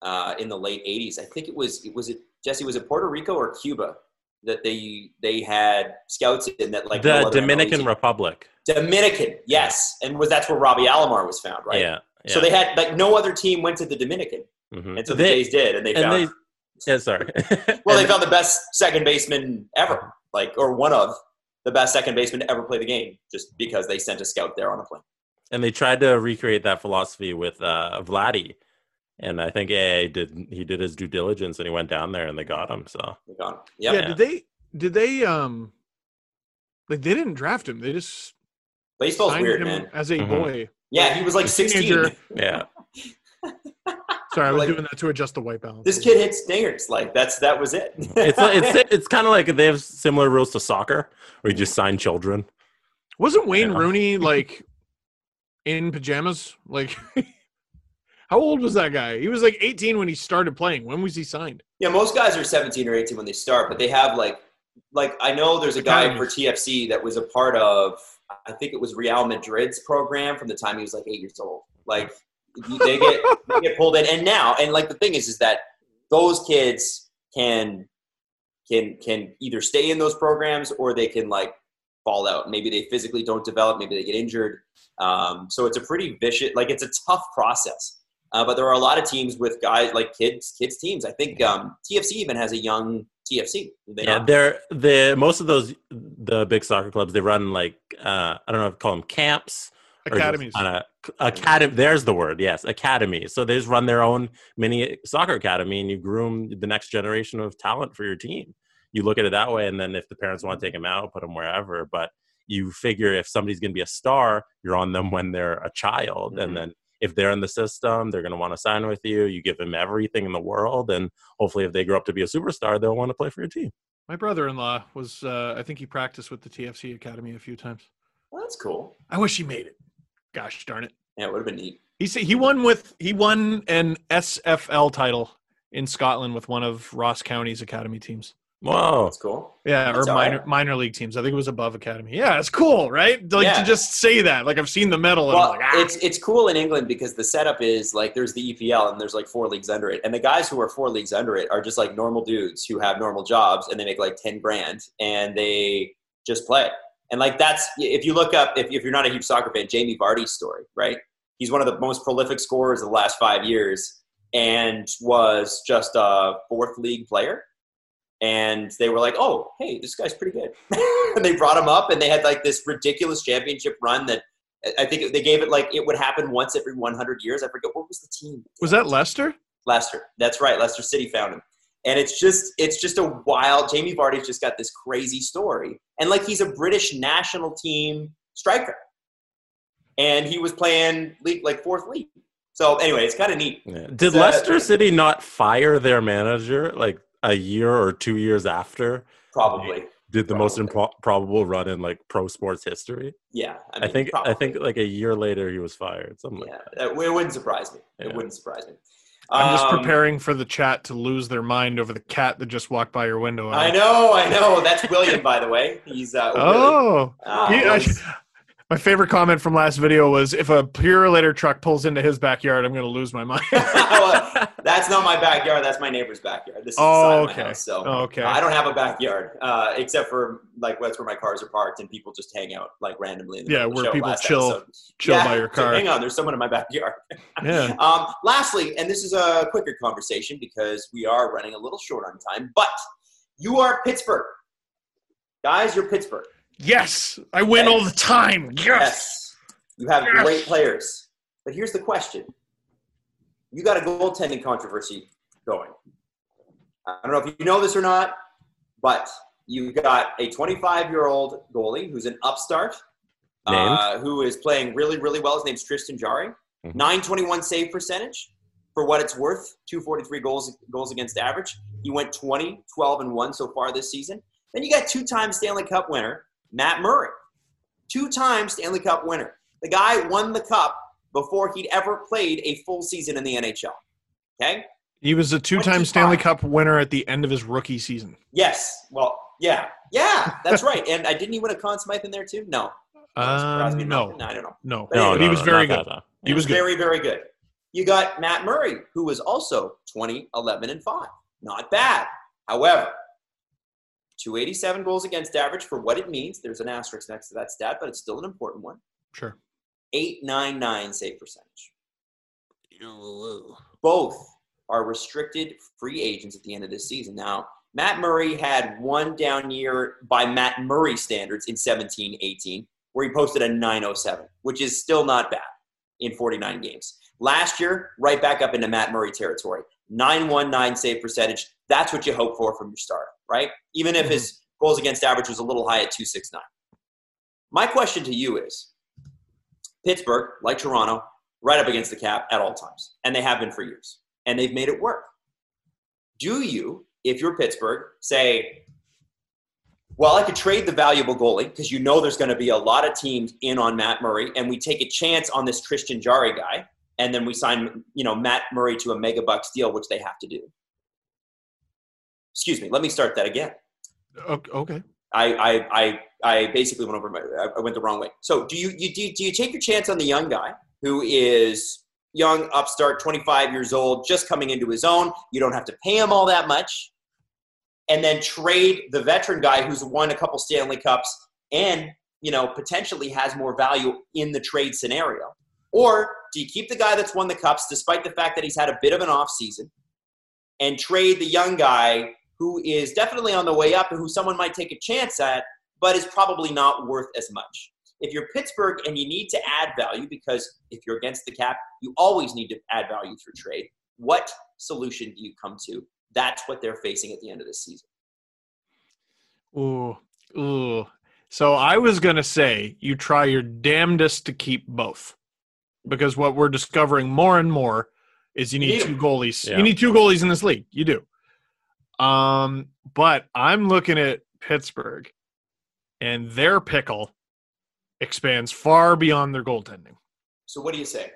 the late 80s. I think was it Puerto Rico or Cuba that they had scouts in that, like the Dominican Republic. Dominican, yes. And that's where Robbie Alomar was found, right? Yeah. So they had, like, no other team went to the Dominican. Mm-hmm. And so the Jays did, and they found yeah, sorry. Well, they found the best second baseman ever, like, or one of the best second basemen to ever play the game, just because they sent a scout there on a plane. And they tried to recreate that philosophy with Vladdy. And I think AA did his due diligence, and he went down there, and they got him. So they got him. Yep. Yeah. Did they? Like, they didn't draft him. They just baseball's signed weird, him man. As a boy. Yeah, he was like 16. Yeah. Sorry, I was doing that to adjust the white balance. This kid hits dingers. Like, that was it. It's kind of like they have similar rules to soccer, where you just sign children. Wasn't Wayne Rooney like in pajamas? Like. How old was that guy? He was like 18 when he started playing. When was he signed? Yeah, most guys are 17 or 18 when they start, but they have like I know there's a guy for TFC that was a part of, I think it was Real Madrid's program from the time he was like 8 years old. Like, they get pulled in, and now, and like the thing is that those kids can either stay in those programs or they can like fall out. Maybe they physically don't develop. Maybe they get injured. So it's a pretty vicious, like, it's a tough process. But there are a lot of teams with guys like kids teams. I think TFC even has a young TFC. They're most of the big soccer clubs. They run like I don't know if you call them camps, academies. Academy. There's the word. Yes, academy. So they just run their own mini soccer academy, and you groom the next generation of talent for your team. You look at it that way, and then if the parents want to take them out, put them wherever. But you figure if somebody's going to be a star, you're on them when they're a child, and then. If they're in the system, they're going to want to sign with you. You give them everything in the world. And hopefully if they grow up to be a superstar, they'll want to play for your team. My brother-in-law was, I think he practiced with the TFC Academy a few times. Well, that's cool. I wish he made it. Gosh darn it. Yeah, it would have been neat. He won an SFL title in Scotland with one of Ross County's Academy teams. Wow. That's cool. Yeah, that's or minor league teams. I think it was above Academy. Yeah, it's cool, right? To just say that. Like, I've seen the medal. Well, and I'm like, It's cool in England because the setup is, like, there's the EPL and there's, like, 4 leagues under it. And the guys who are 4 leagues under it are just, like, normal dudes who have normal jobs and they make, like, $10,000 and they just play. And, like, that's – if you look up – if you're not a huge soccer fan, Jamie Vardy's story, right? He's one of the most prolific scorers of the last 5 years and was just a 4th league player. And they were like, oh, hey, this guy's pretty good. And they brought him up, and they had, like, this ridiculous championship run that I think they gave it, like, it would happen once every 100 years. I forget. What was the team? Was that Leicester? Leicester. That's right. Leicester City found him. And it's just a wild – Jamie Vardy's just got this crazy story. And, like, he's a British national team striker. And he was playing, league, like, 4th league. So anyway, it's kind of neat. Yeah. Did Leicester City not fire their manager like a year or 2 years after? Probably. Did the most improbable run in like pro sports history? Yeah, I think like a year later he was fired. Something like that. It wouldn't surprise me. Yeah. It wouldn't surprise me. I'm just preparing for the chat to lose their mind over the cat that just walked by your window. I know. That's William, by the way. He's my favorite comment from last video was, "If a Purolator truck pulls into his backyard, I'm going to lose my mind." Well, that's not my backyard. That's my neighbor's backyard. This is the side of my house, so I don't have a backyard except for like that's where my cars are parked and people just hang out like randomly. In the where people chill by your car. So hang on, there's someone in my backyard. Yeah. Lastly, and this is a quicker conversation because we are running a little short on time, but you are Pittsburgh, guys. You're Pittsburgh. Yes, I win all the time. Yes. You have great players. But here's the question. You got a goaltending controversy going. I don't know if you know this or not, but you've got a 25-year-old goalie who's an upstart, who is playing really, really well. His name's Tristan Jarry. Mm-hmm. 921 save percentage. For what it's worth, 243 goals against average. He went 20, 12, and 1 so far this season. Then you got two-time Stanley Cup winner, Matt Murray, two-time Stanley Cup winner. The guy won the cup before he'd ever played a full season in the NHL. Okay? He was a two-time Stanley Cup winner at the end of his rookie season. Yes. Well, yeah. Yeah, that's right. And didn't he win a Conn Smythe in there too? No. No, I don't know. No. But anyway, he was very good. He was good. Very, very good. You got Matt Murray, who was also 20, 11, and 5. Not bad. However, 287 goals against average for what it means. There's an asterisk next to that stat, but it's still an important one. Sure. 8.99 save percentage. Ew. Both are restricted free agents at the end of this season. Now, Matt Murray had one down year by Matt Murray standards in 17-18, where he posted a 907, which is still not bad in 49 games. Last year, right back up into Matt Murray territory. 919 save percentage. That's what you hope for from your starter, right? Even if his goals against average was a little high at 269. My question to you is, Pittsburgh, like Toronto, right up against the cap at all times, and they have been for years, and they've made it work. Do you, if you're Pittsburgh, say, well, I could trade the valuable goalie because you know there's going to be a lot of teams in on Matt Murray, and we take a chance on this Tristan Jarry guy, and then we sign, Matt Murray to a $1 million deal, which they have to do. Excuse me. Let me start that again. Okay. I basically went over I went the wrong way. So do you take your chance on the young guy who is young, upstart, 25 years old, just coming into his own? You don't have to pay him all that much, and then trade the veteran guy who's won a couple Stanley Cups and potentially has more value in the trade scenario, or do you keep the guy that's won the Cups despite the fact that he's had a bit of an off season, and trade the young guy who is definitely on the way up and who someone might take a chance at, but is probably not worth as much? If you're Pittsburgh and you need to add value, because if you're against the cap, you always need to add value through trade, what solution do you come to? That's what they're facing at the end of this season. Ooh. So I was going to say you try your damnedest to keep both, because what we're discovering more and more is you need two goalies. Yeah. You need two goalies in this league. You do. But I'm looking at Pittsburgh, and their pickle expands far beyond their goaltending. So what do you say?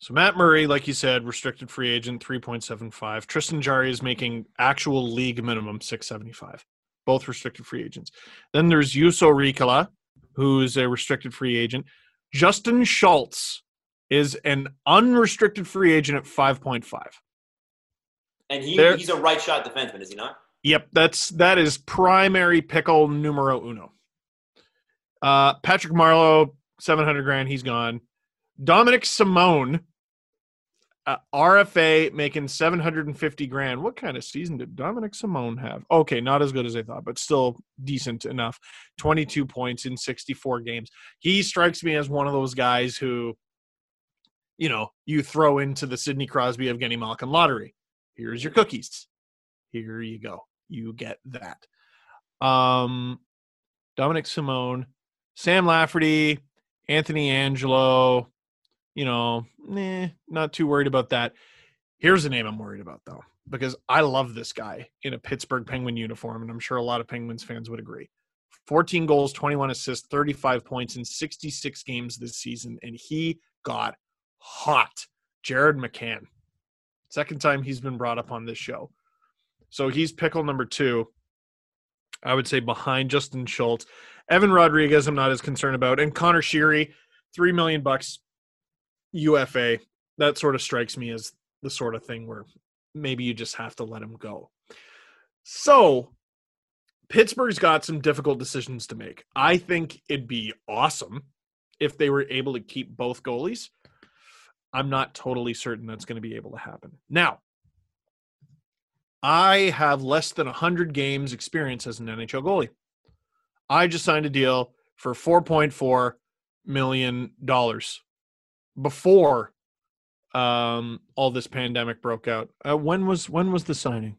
So Matt Murray, like you said, restricted free agent, 3.75. Tristan Jarry is making actual league minimum, 675. Both restricted free agents. Then there's Juuso Riikola, who's a restricted free agent. Justin Schultz is an unrestricted free agent at 5.5. And he's a right shot defenseman, is he not? Yep, that is primary pickle numero uno. Patrick Marleau, $700,000, he's gone. Dominic Simone, RFA, making $750,000. What kind of season did Dominic Simone have? Okay, not as good as I thought, but still decent enough. 22 points in 64 games. He strikes me as one of those guys who, you throw into the Sidney Crosby, Evgeny Malkin lottery. Here's your cookies. Here you go. You get that. Dominic Simone, Sam Lafferty, Anthony Angelo, not too worried about that. Here's a name I'm worried about, though, because I love this guy in a Pittsburgh Penguin uniform, and I'm sure a lot of Penguins fans would agree. 14 goals, 21 assists, 35 points in 66 games this season, and he got hot. Jared McCann. Second time he's been brought up on this show. So he's pickle number two, I would say, behind Justin Schultz. Evan Rodriguez I'm not as concerned about. And Connor Sheary, $3 million UFA. That sort of strikes me as the sort of thing where maybe you just have to let him go. So Pittsburgh's got some difficult decisions to make. I think it'd be awesome if they were able to keep both goalies. I'm not totally certain that's going to be able to happen. Now, I have less than 100 games experience as an NHL goalie. I just signed a deal for $4.4 million before all this pandemic broke out. When was the signing?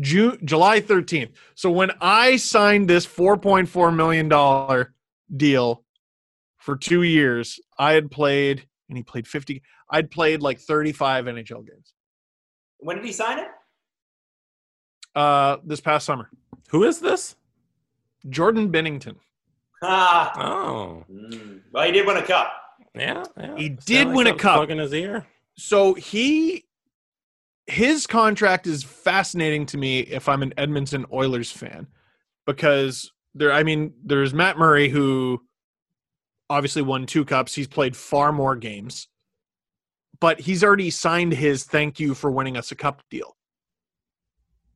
July 13th. So when I signed this $4.4 million deal for 2 years, I had played, and he played 50. I'd played like 35 NHL games. When did he sign it? This past summer. Who is this? Jordan Binnington. Oh. Well, he did win a cup. Yeah. He did win a cup. Plug in his ear. So his contract is fascinating to me if I'm an Edmonton Oilers fan, because there's Matt Murray, who obviously won 2 cups. He's played far more games. But he's already signed his thank you for winning us a cup deal.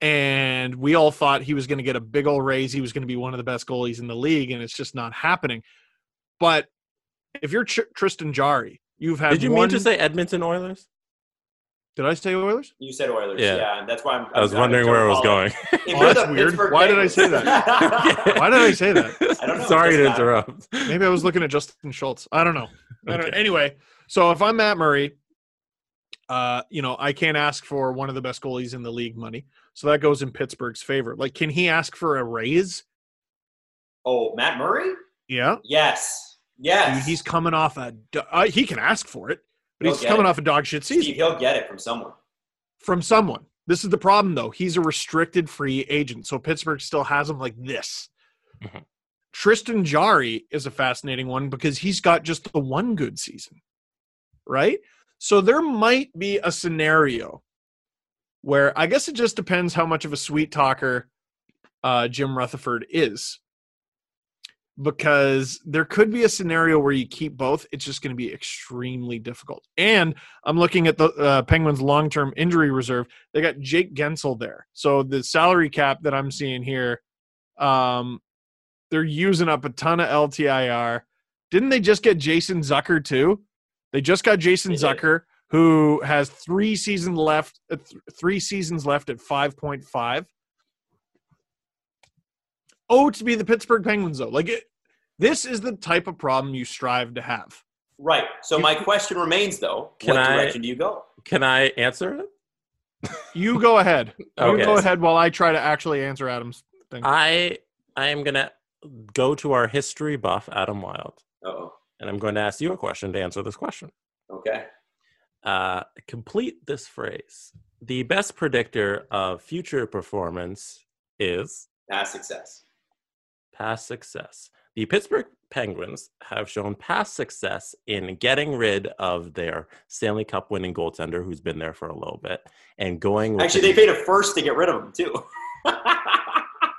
And we all thought he was going to get a big old raise. He was going to be one of the best goalies in the league, and it's just not happening. But if you're Tristan Jarry, you've had mean to say Edmonton Oilers? Did I say Oilers? You said Oilers, yeah. That's why I was wondering where I was going. That's weird. Why did I say that? I don't know. Sorry to interrupt. Maybe I was looking at Justin Schultz. I don't know. Anyway, so if I'm Matt Murray, I can't ask for one of the best goalies in the league money. So that goes in Pittsburgh's favor. Like, can he ask for a raise? Oh, Matt Murray? Yeah. Yes. Dude, he's coming off he can ask for it, but he's coming off a dog shit season. Steve, he'll get it from someone. This is the problem, though. He's a restricted free agent, so Pittsburgh still has him like this. Mm-hmm. Tristan Jarry is a fascinating one because he's got just the one good season, right? So there might be a scenario where I guess it just depends how much of a sweet talker Jim Rutherford is, because there could be a scenario where you keep both. It's just going to be extremely difficult. And I'm looking at the Penguins' long-term injury reserve. They got Jake Gensel there. So the salary cap that I'm seeing here, they're using up a ton of LTIR. Didn't they just get Jason Zucker too? They just got Jason Zucker, who has 3 seasons left at 5.5. Oh, to be the Pittsburgh Penguins, though. This is the type of problem you strive to have. Right. So my question remains, though. What direction do you go? Can I answer it? You go ahead. Okay. You go ahead while I try to actually answer Adam's thing. I am going to go to our history buff, Adam Wylde. Uh-oh. And I'm going to ask you a question to answer this question. Okay. Complete this phrase. The best predictor of future performance is? Past success. The Pittsburgh Penguins have shown past success in getting rid of their Stanley Cup winning goaltender who's been there for a little bit and going. Actually, they paid a first to get rid of him, too.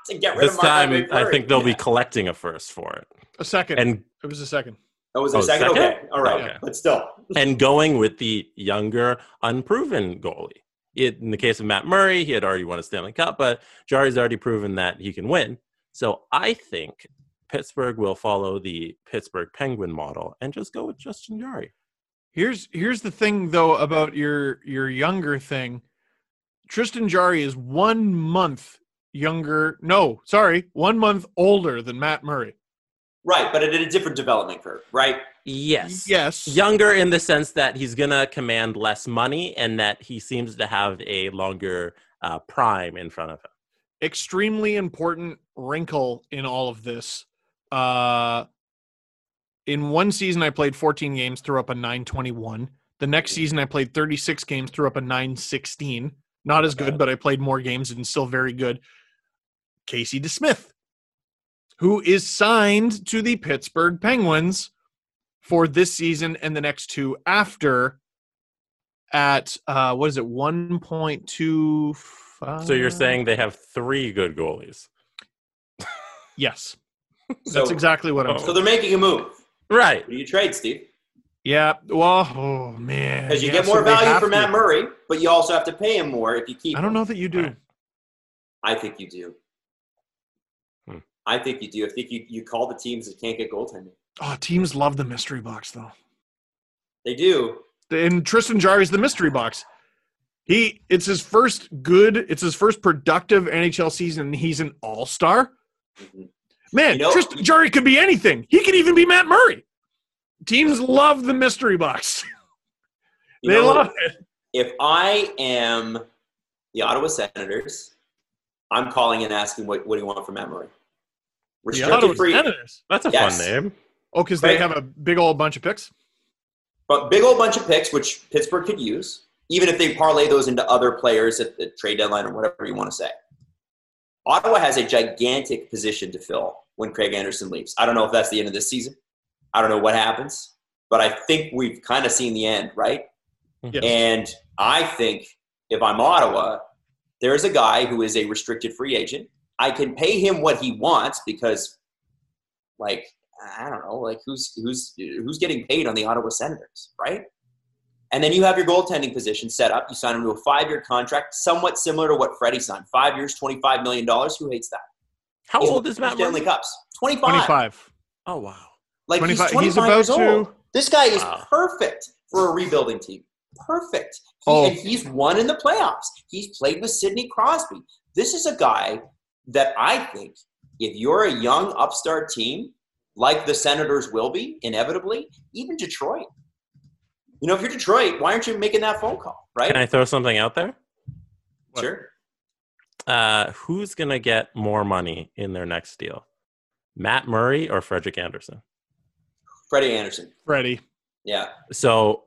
To get rid of Martin. This time, I think they'll be collecting a first for it. A second. And it was a second. Oh, was it a second? Okay. All right. Okay. But still. And going with the younger, unproven goalie. In the case of Matt Murray, he had already won a Stanley Cup, but Jarry's already proven that he can win. So I think Pittsburgh will follow the Pittsburgh Penguin model and just go with Justin Jarry. Here's the thing, though, about your younger thing. Tristan Jarry is 1 month younger. No, sorry. 1 month older than Matt Murray. Right, but it had a different development curve, right? Yes. Younger in the sense that he's going to command less money and that he seems to have a longer prime in front of him. Extremely important wrinkle in all of this. in one season, I played 14 games, threw up a 921. The next season, I played 36 games, threw up a 916. Not as good, but I played more games and still very good. Casey DeSmith, who is signed to the Pittsburgh Penguins for this season and the next two after at, what is it, 1.25? So you're saying they have three good goalies? Yes. That's exactly what I'm saying. So they're making a move. Right. You trade, Steve. Yeah. Well, oh, man. Because you get more value for Matt Murray, but you also have to pay him more if you keep him. I don't know that you do. Right. I think you do. I think you do. I think you call the teams that can't get goaltending. Oh, teams love the mystery box, though. They do. And Tristan Jarry's the mystery box. It's his first productive NHL season, and he's an all-star. Mm-hmm. Man, you know, Tristan Jarry could be anything. He could even be Matt Murray. Teams love the mystery box. They love it. If I am the Ottawa Senators, I'm calling and asking, what do you want from Matt Murray? Restricted free. That's a fun name. Oh, because they have a big old bunch of picks? But big old bunch of picks, which Pittsburgh could use, even if they parlay those into other players at the trade deadline or whatever you want to say. Ottawa has a gigantic position to fill when Craig Anderson leaves. I don't know if that's the end of this season. I don't know what happens. But I think we've kind of seen the end, right? Yes. And I think if I'm Ottawa, there's a guy who is a restricted free agent. I can pay him what he wants because, like, I don't know, like who's getting paid on the Ottawa Senators, right? And then you have your goaltending position set up. You sign him to a 5-year contract, somewhat similar to what Freddie signed. 5 years, $25 million. Who hates that? How old is Matt Murray? Stanley Cups. 25. 25. Oh, wow. Like, 25. He's 25 years old. This guy is perfect for a rebuilding team. Perfect. And he's won in the playoffs. He's played with Sidney Crosby. This is a guy that I think if you're a young upstart team, like the Senators will be, inevitably, even Detroit. You know, if you're Detroit, why aren't you making that phone call, right? Can I throw something out there? What? Sure. Who's going to get more money in their next deal? Matt Murray or Frederick Anderson? Freddie Anderson. Freddie. Yeah. So,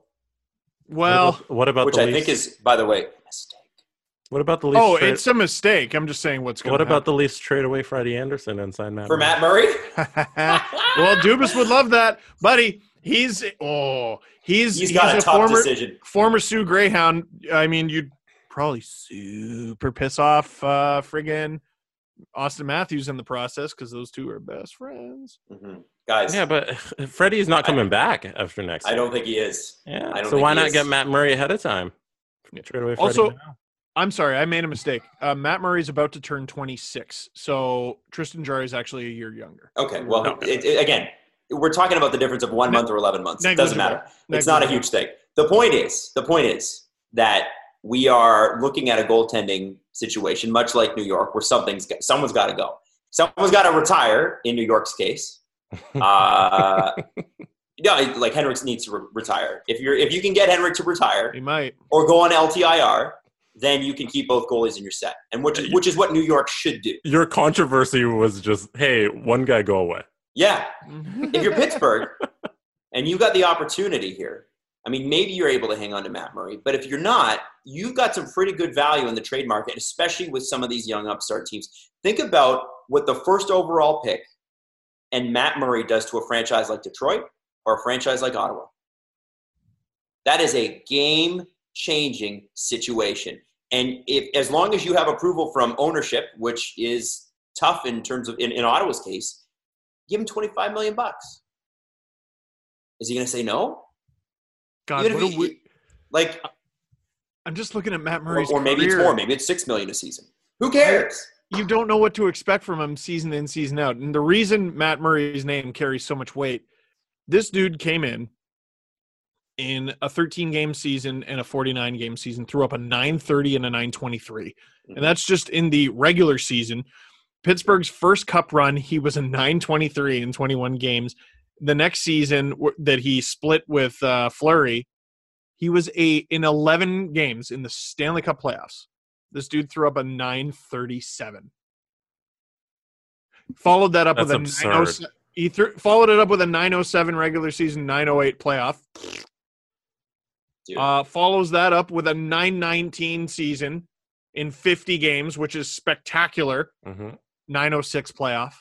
well, what about the Leafs? Which I think is, by the way, a mistake. What about the Leafs? Oh, it's a mistake. I'm just saying what's going on. What about the Leafs trade away Freddie Anderson and sign Matt Murray? For Matt Murray? Well, Dubas would love that. Buddy, he's got a tough decision. Former Sioux Greyhound. I mean, you'd probably super piss off friggin' Auston Matthews in the process because those two are best friends. Mm-hmm. Guys. Yeah, but Freddie's not coming back after next year. I don't think he is. Yeah. So why not get Matt Murray ahead of time? Trade away Freddie now. I'm sorry, I made a mistake. Matt Murray's about to turn 26, so Tristan Jarry is actually a year younger. Okay, well, again, we're talking about the difference of 1 month or 11 months. It doesn't matter. It's not a huge thing. The point is that we are looking at a goaltending situation, much like New York, where someone's got to go. Someone's got to retire, in New York's case. No, like Henrik needs to retire. If you can get Henrik to retire, he might, or go on LTIR, then you can keep both goalies in your set, and which is what New York should do. Your controversy was just, hey, one guy go away. Yeah. If you're Pittsburgh and you got the opportunity here, I mean, maybe you're able to hang on to Matt Murray, but if you're not, you've got some pretty good value in the trade market, especially with some of these young upstart teams. Think about what the first overall pick and Matt Murray does to a franchise like Detroit or a franchise like Ottawa. That is a game-changing situation. And if, as long as you have approval from ownership, which is tough in terms of in Ottawa's case, give him $25 million. Is he going to say no? God, I'm just looking at Matt Murray's or maybe career. It's more. Maybe it's $6 million a season. Who cares? You don't know what to expect from him season in, season out. And the reason Matt Murray's name carries so much weight, this dude came in a 13-game season and a 49-game season, threw up a 930 and a 923. And that's just in the regular season. Pittsburgh's first cup run, he was a 923 in 21 games. The next season that he split with Fleury, he was in 11 games in the Stanley Cup playoffs. This dude threw up a 937. Followed that up with a 907. He followed it up with a 907 regular season, 908 playoff. Follows that up with a 919 season in 50 games, which is spectacular. 906 playoff.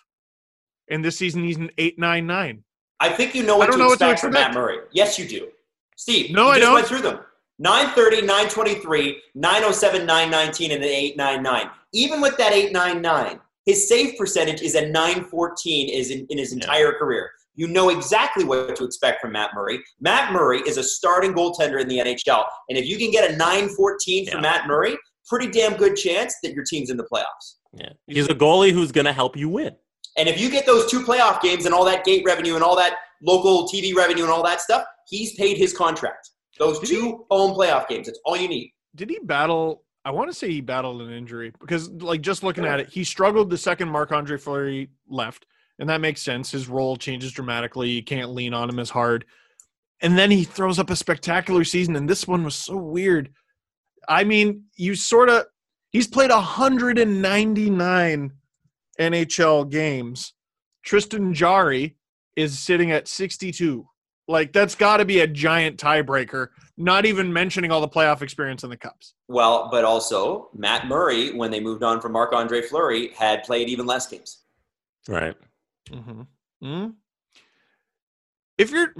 And this season, he's an 899. I think you know what to expect from Matt Murray. Yes, you do. Steve, no, I don't. Went through them. 930, 923, 907, 919, and an 899. Even with that 899, his save percentage is a 914 in his entire career. You know exactly what to expect from Matt Murray. Matt Murray is a starting goaltender in the NHL, and if you can get a 914 from Matt Murray, pretty damn good chance that your team's in the playoffs. Yeah, he's a goalie who's going to help you win. And if you get those two playoff games and all that gate revenue and all that local TV revenue and all that stuff, he's paid his contract. Those two home playoff games, that's all you need. Did he battle – I want to say he battled an injury because, like, just looking at it, he struggled the second Marc-Andre Fleury left, and that makes sense. His role changes dramatically. You can't lean on him as hard. And then he throws up a spectacular season, and this one was so weird. I mean, you sort of – he's played 199 NHL games. Tristan Jarry is sitting at 62. Like, that's got to be a giant tiebreaker, not even mentioning all the playoff experience in the Cups. Well, but also, Matt Murray, when they moved on from Marc-Andre Fleury, had played even less games. Right. Mm-hmm. Mm-hmm. If you're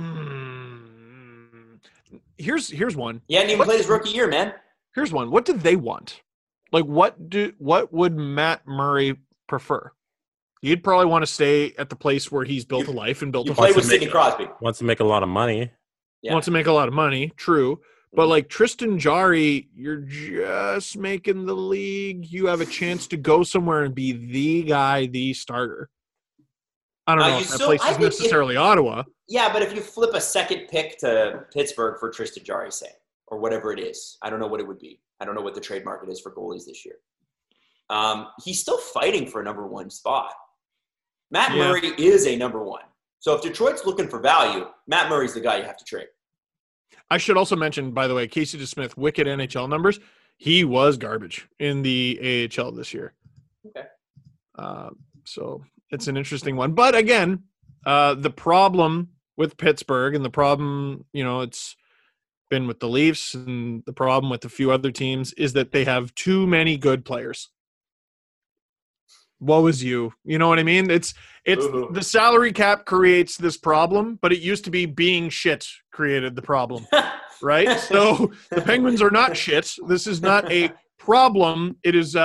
here's one. He hadn't even played his rookie year, man. Here's one. What do they want? Like, what would Matt Murray prefer? He'd probably want to stay at the place where he's built a life and built a home. Play with Sidney Crosby. Wants to make a lot of money. Yeah. Wants to make a lot of money, true. But like Tristan Jarry, you're just making the league. You have a chance to go somewhere and be the guy, the starter. I don't know if that place is necessarily Ottawa. Yeah, but if you flip a second pick to Pittsburgh for Tristan Jarry, say, or whatever it is. I don't know what it would be. I don't know what the trade market is for goalies this year. He's still fighting for a number one spot. Matt Murray is a number one. So if Detroit's looking for value, Matt Murray's the guy you have to trade. I should also mention, by the way, Casey DeSmith, wicked NHL numbers. He was garbage in the AHL this year. Okay. So it's an interesting one. But again, the problem with Pittsburgh and the problem, you know, it's been with the Leafs and the problem with a few other teams is that they have too many good players. Woe is you. You know what I mean? It's the salary cap creates this problem, but it used to be being shit created the problem, right? So the Penguins are not shit. This is not a problem. It is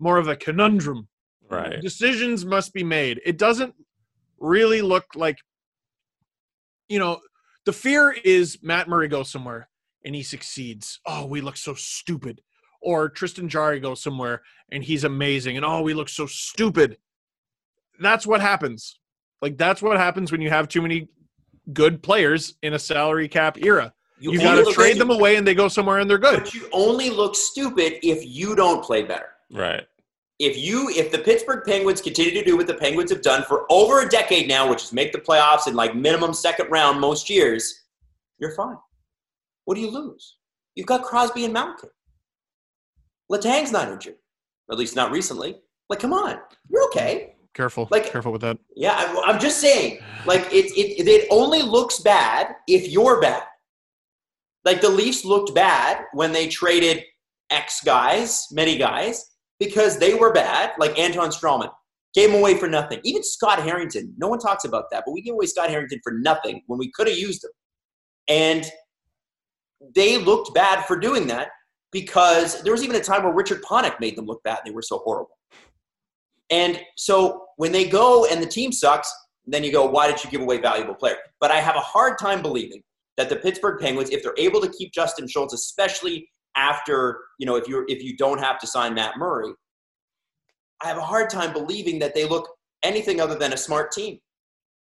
more of a conundrum. Right. Decisions must be made. It doesn't really look like, you know, the fear is Matt Murray goes somewhere and he succeeds. Oh, we look so stupid. Or Tristan Jarry goes somewhere, and he's amazing, and, oh, we look so stupid. That's what happens. Like, that's what happens when you have too many good players in a salary cap era. You got to trade them away, and they go somewhere, and they're good. But you only look stupid if you don't play better. Right. If the Pittsburgh Penguins continue to do what the Penguins have done for over a decade now, which is make the playoffs in, like, minimum second round most years, you're fine. What do you lose? You've got Crosby and Malkin. Letang's not injured, or at least not recently. Like, come on, you're okay. Careful, like, careful with that. Yeah, I'm just saying. Like, it only looks bad if you're bad. Like, the Leafs looked bad when they traded many guys, because they were bad. Like Anton Strawman, gave him away for nothing. Even Scott Harrington, no one talks about that, but we gave away Scott Harrington for nothing when we could have used him, and they looked bad for doing that. Because there was even a time where Richard Panik made them look bad and they were so horrible. And so when they go and the team sucks, then you go, why did you give away valuable player? But I have a hard time believing that the Pittsburgh Penguins, if they're able to keep Justin Schultz, especially after, you know, if you don't have to sign Matt Murray, I have a hard time believing that they look anything other than a smart team.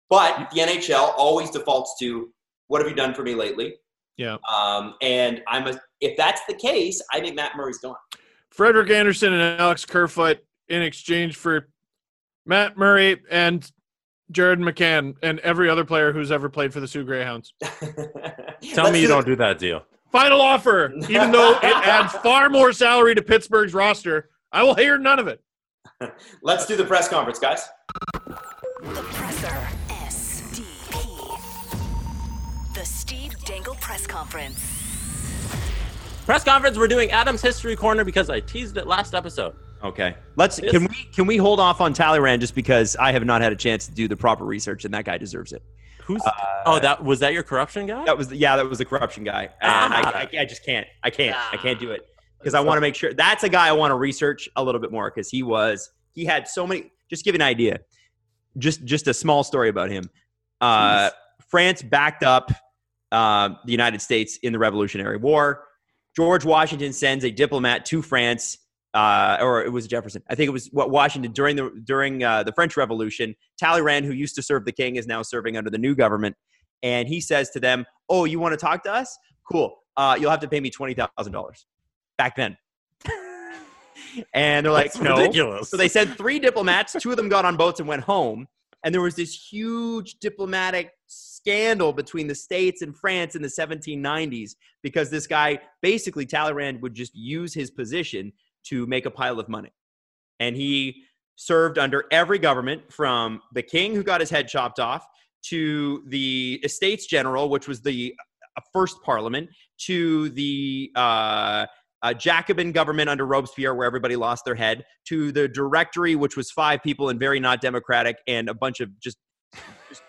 But the NHL always defaults to, what have you done for me lately? Yeah. And if that's the case, I think Matt Murray's gone. Frederik Andersen and Alex Kerfoot in exchange for Matt Murray and Jared McCann and every other player who's ever played for the Sioux Greyhounds. Tell me you don't do that deal. Final offer. Even though it adds far more salary to Pittsburgh's roster, I will hear none of it. Let's do the press conference, guys. The presser. press conference. Press conference. We're doing Adam's History Corner because I teased it last episode. Okay. Can we hold off on Talleyrand just because I have not had a chance to do the proper research and that guy deserves it. That your corruption guy? That was the corruption guy. I just can't. I can't do it because I want to make sure that's a guy I want to research a little bit more because he had so many. Just give you an idea. Just a small story about him. France backed up the United States in the Revolutionary War. George Washington sends a diplomat to France. Or it was Jefferson. I think it was Washington during the French Revolution. Talleyrand, who used to serve the king, is now serving under the new government. And he says to them, "Oh, you want to talk to us? Cool. You'll have to pay me $20,000 back then." And they're like, "No." Ridiculous. So they sent 3 diplomats. 2 of them got on boats and went home. And there was this huge diplomatic scandal between the States and France in the 1790s because this guy, basically Talleyrand, would just use his position to make a pile of money. And he served under every government, from the king who got his head chopped off, to the Estates General, which was the first parliament, to the Jacobin government under Robespierre, where everybody lost their head, to the Directory, which was 5 people and very not democratic, and a bunch of just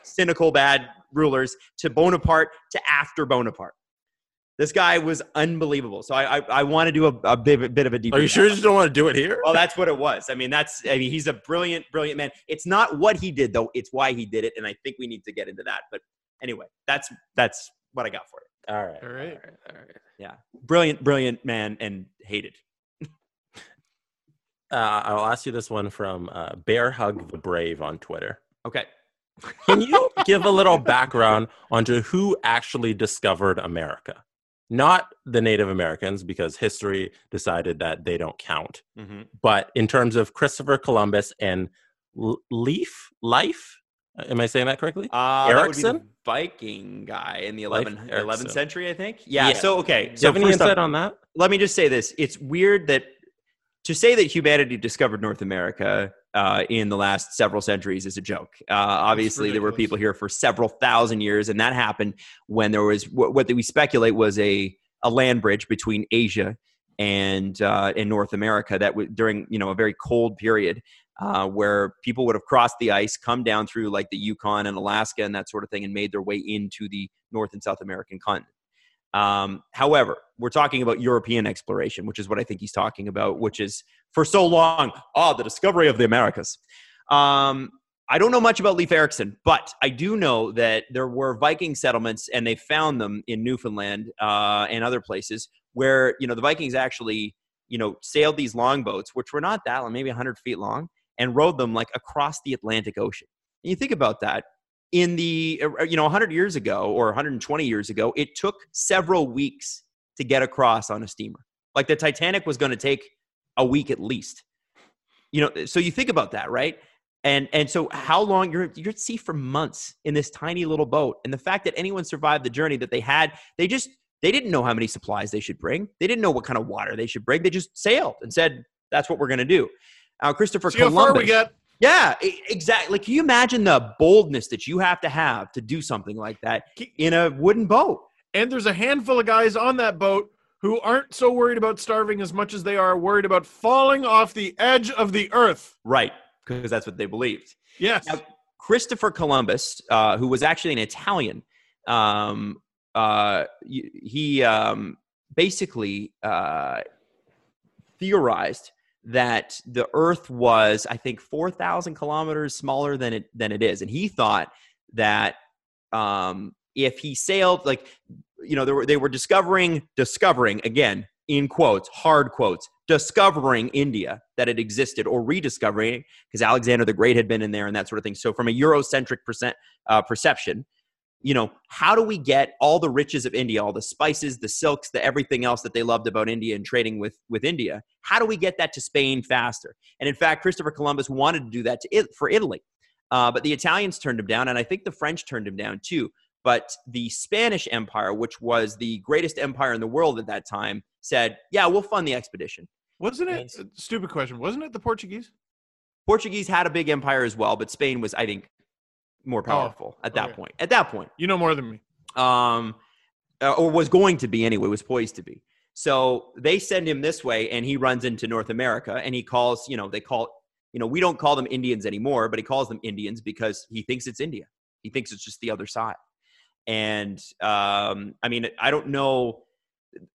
cynical, bad rulers, to Bonaparte, to after Bonaparte. This guy was unbelievable. So I want to do a bit of a deep dive. Are you sure you just don't want to do it here? Well, that's what it was. I mean, he's a brilliant, brilliant man. It's not what he did, though. It's why he did it, and I think we need to get into that. But anyway, that's what I got for it. All right. Yeah. Brilliant, brilliant man and hated. I'll ask you this one from Bear Hug the Brave on Twitter. Okay. Can you give a little background onto who actually discovered America? Not the Native Americans, because history decided that they don't count. Mm-hmm. But in terms of Christopher Columbus and Life, am I saying that correctly? Erickson, that would be the Viking guy in the 11th century, I think. Yeah. So okay. So have any insight on that? Let me just say this: it's weird that to say that humanity discovered North America in the last several centuries is a joke. Obviously, there were people here for several thousand years, and that happened when there was what we speculate was a land bridge between Asia and North America that during a very cold period where people would have crossed the ice, come down through like the Yukon and Alaska and that sort of thing, and made their way into the North and South American continent. However, we're talking about European exploration, which is what I think he's talking about, which is for so long, the discovery of the Americas. I don't know much about Leif Erikson, but I do know that there were Viking settlements and they found them in Newfoundland and other places where, the Vikings actually, sailed these longboats, which were not that long, maybe 100 feet long, and rowed them like across the Atlantic Ocean. And you think about that. In the 100 years ago or 120 years ago, it took several weeks to get across on a steamer. Like the Titanic was going to take a week at least. So you think about that, right? And so how long you're at sea for months in this tiny little boat, and the fact that anyone survived the journey that they had, they didn't know how many supplies they should bring. They didn't know what kind of water they should bring. They just sailed and said, "That's what we're going to do." Christopher Columbus. How far we got? Yeah, exactly. Can you imagine the boldness that you have to do something like that in a wooden boat? And there's a handful of guys on that boat who aren't so worried about starving as much as they are worried about falling off the edge of the earth. Right, because that's what they believed. Yes. Now, Christopher Columbus, who was actually an Italian, he basically theorized that the earth was, I think, 4,000 kilometers smaller than it is. And he thought that if he sailed, they were discovering again, in quotes, hard quotes, discovering India, that it existed, or rediscovering, because Alexander the Great had been in there and that sort of thing. So from a Eurocentric perception, how do we get all the riches of India, all the spices, the silks, the everything else that they loved about India and trading with India? How do we get that to Spain faster? And in fact, Christopher Columbus wanted to do that for Italy. But the Italians turned him down, and I think the French turned him down too. But the Spanish Empire, which was the greatest empire in the world at that time, said, yeah, we'll fund the expedition. Wasn't it, stupid question, wasn't it the Portuguese? Portuguese had a big empire as well, but Spain was, I think, more powerful at that point. You know more than me. or was going to be anyway, was poised to be. So they send him this way, and he runs into North America, and he calls, they call, we don't call them Indians anymore, but he calls them Indians because he thinks it's India. He thinks it's just the other side. And I mean, I don't know,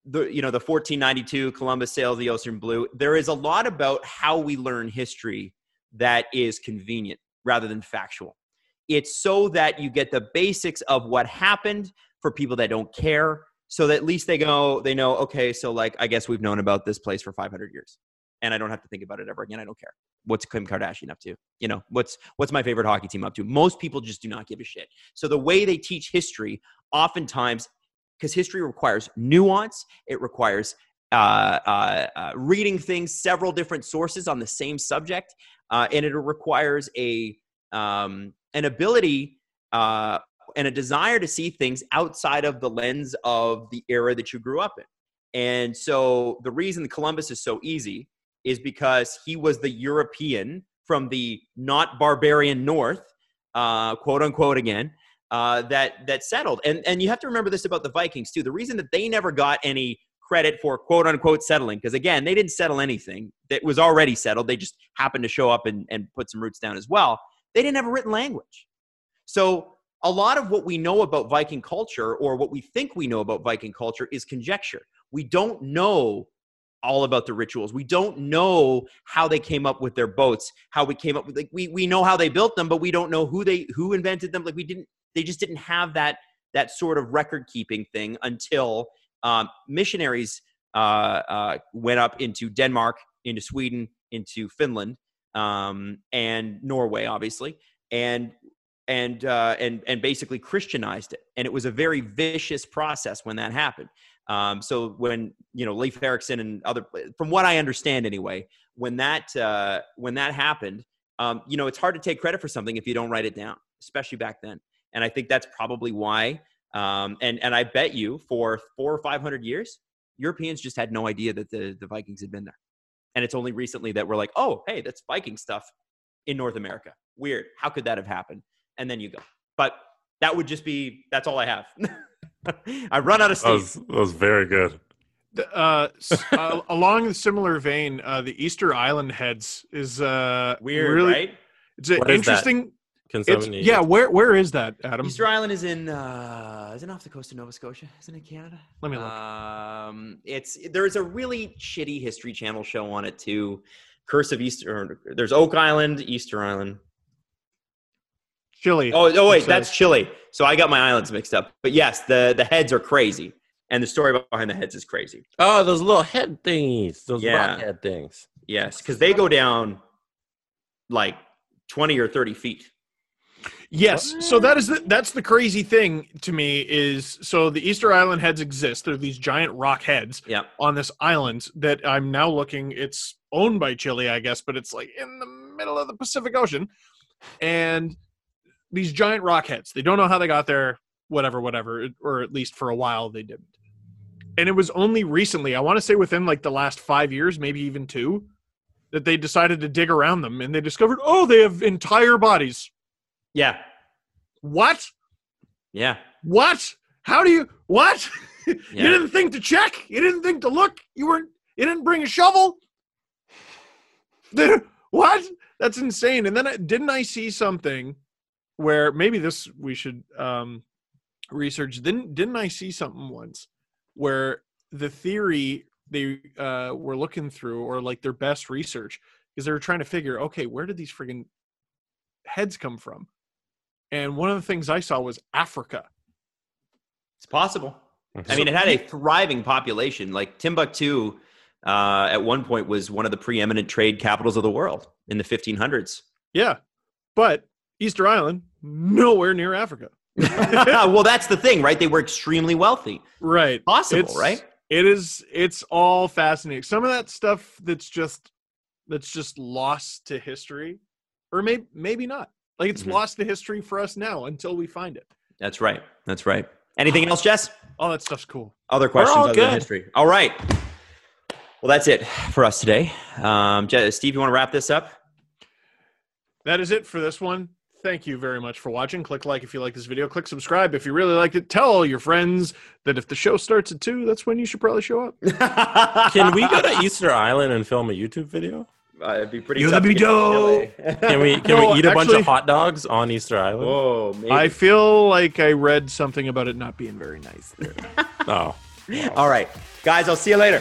the 1492 Columbus sails the Ocean Blue. There is a lot about how we learn history that is convenient rather than factual. It's so that you get the basics of what happened for people that don't care. So that at least they know, okay, so like, I guess we've known about this place for 500 years and I don't have to think about it ever again. I don't care. What's Kim Kardashian up to? What's my favorite hockey team up to? Most people just do not give a shit. So the way they teach history, oftentimes, because history requires nuance, it requires reading things, several different sources on the same subject, and it requires an ability and a desire to see things outside of the lens of the era that you grew up in. And so the reason Columbus is so easy is because he was the European from the not barbarian North, quote unquote again, that settled. And you have to remember this about the Vikings too. The reason that they never got any credit for quote unquote settling, because again, they didn't settle anything that was already settled. They just happened to show up and put some roots down as well. They didn't have a written language. So a lot of what we know about Viking culture, or what we think we know about Viking culture, is conjecture. We don't know all about the rituals. We don't know how they came up with their boats, how we came up with, like, we know how they built them, but we don't know who invented them. Like, they just didn't have that sort of record keeping thing until missionaries went up into Denmark, into Sweden, into Finland, and Norway, obviously. And basically Christianized it. And it was a very vicious process when that happened. So when, Leif Erikson and other, from what I understand anyway, when that happened, it's hard to take credit for something if you don't write it down, especially back then. And I think that's probably why, and I bet you for 400 or 500 years, Europeans just had no idea that the Vikings had been there. And it's only recently that we're like, oh, hey, that's Viking stuff in North America. Weird. How could that have happened? And then you go. But that would just be, that's all I have. I run out of steam. That was very good. Along the similar vein, the Easter Island heads is weird, really, right? It's an interesting. Where is that, Adam? Easter Island is in, isn't off the coast of Nova Scotia? Isn't it Canada? Let me look. There's a really shitty History Channel show on it too. Curse of Easter. There's Oak Island, Easter Island. Chile. Oh wait, that's Chile. So I got my islands mixed up. But yes, the heads are crazy. And the story behind the heads is crazy. Oh, those little head thingies. Those rock head things. Yes, because they go down like 20 or 30 feet. Yes. What? So that's the crazy thing to me is, so the Easter Island heads exist. They're these giant rock heads on this island that I'm now looking. It's owned by Chile, I guess, but it's like in the middle of the Pacific Ocean. And these giant rock heads, they don't know how they got there, whatever, or at least for a while they didn't. And it was only recently, I want to say within like the last 5 years, maybe even 2, that they decided to dig around them and they discovered, oh, they have entire bodies. Yeah. What? Yeah. What? How do you, what? Yeah. You didn't think to check? You didn't think to look? You didn't bring a shovel? What? That's insane. And then didn't I see something where maybe this we should research. Didn't I see something once where the theory they were looking through, or like their best research, is they were trying to figure, okay, where did these friggin' heads come from? And one of the things I saw was Africa. It's possible. I mean, it had a thriving population. Like Timbuktu at one point was one of the preeminent trade capitals of the world in the 1500s. Yeah, but Easter Island, nowhere near Africa. Well, that's the thing, right? They were extremely wealthy. Right. Possible, right? It is. It's all fascinating. Some of that stuff that's just lost to history, or maybe not. Like it's lost to history for us now until we find it. That's right. Anything else, Jess? All that stuff's cool. Other questions other than history? All right. Well, that's it for us today. Steve, you want to wrap this up? That is it for this one. Thank you very much for watching. Click like if you like this video. Click subscribe if you really liked it. Tell all your friends that if the show starts at 2, that's when you should probably show up. Can we go to Easter Island and film a YouTube video? It'd be pretty tough. Can we eat a bunch of hot dogs on Easter Island? Whoa, maybe. I feel like I read something about it not being very nice there. Oh. Wow. All right. Guys, I'll see you later.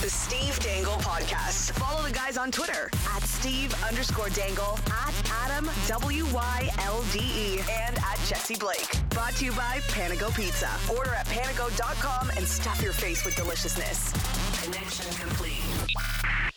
The Steve Dangle Podcast. Follow the guys on Twitter at Steve_Dangle, at Adam WYLDE, and at Jesse Blake. Brought to you by Panago Pizza. Order at panago.com and stuff your face with deliciousness. Connection complete.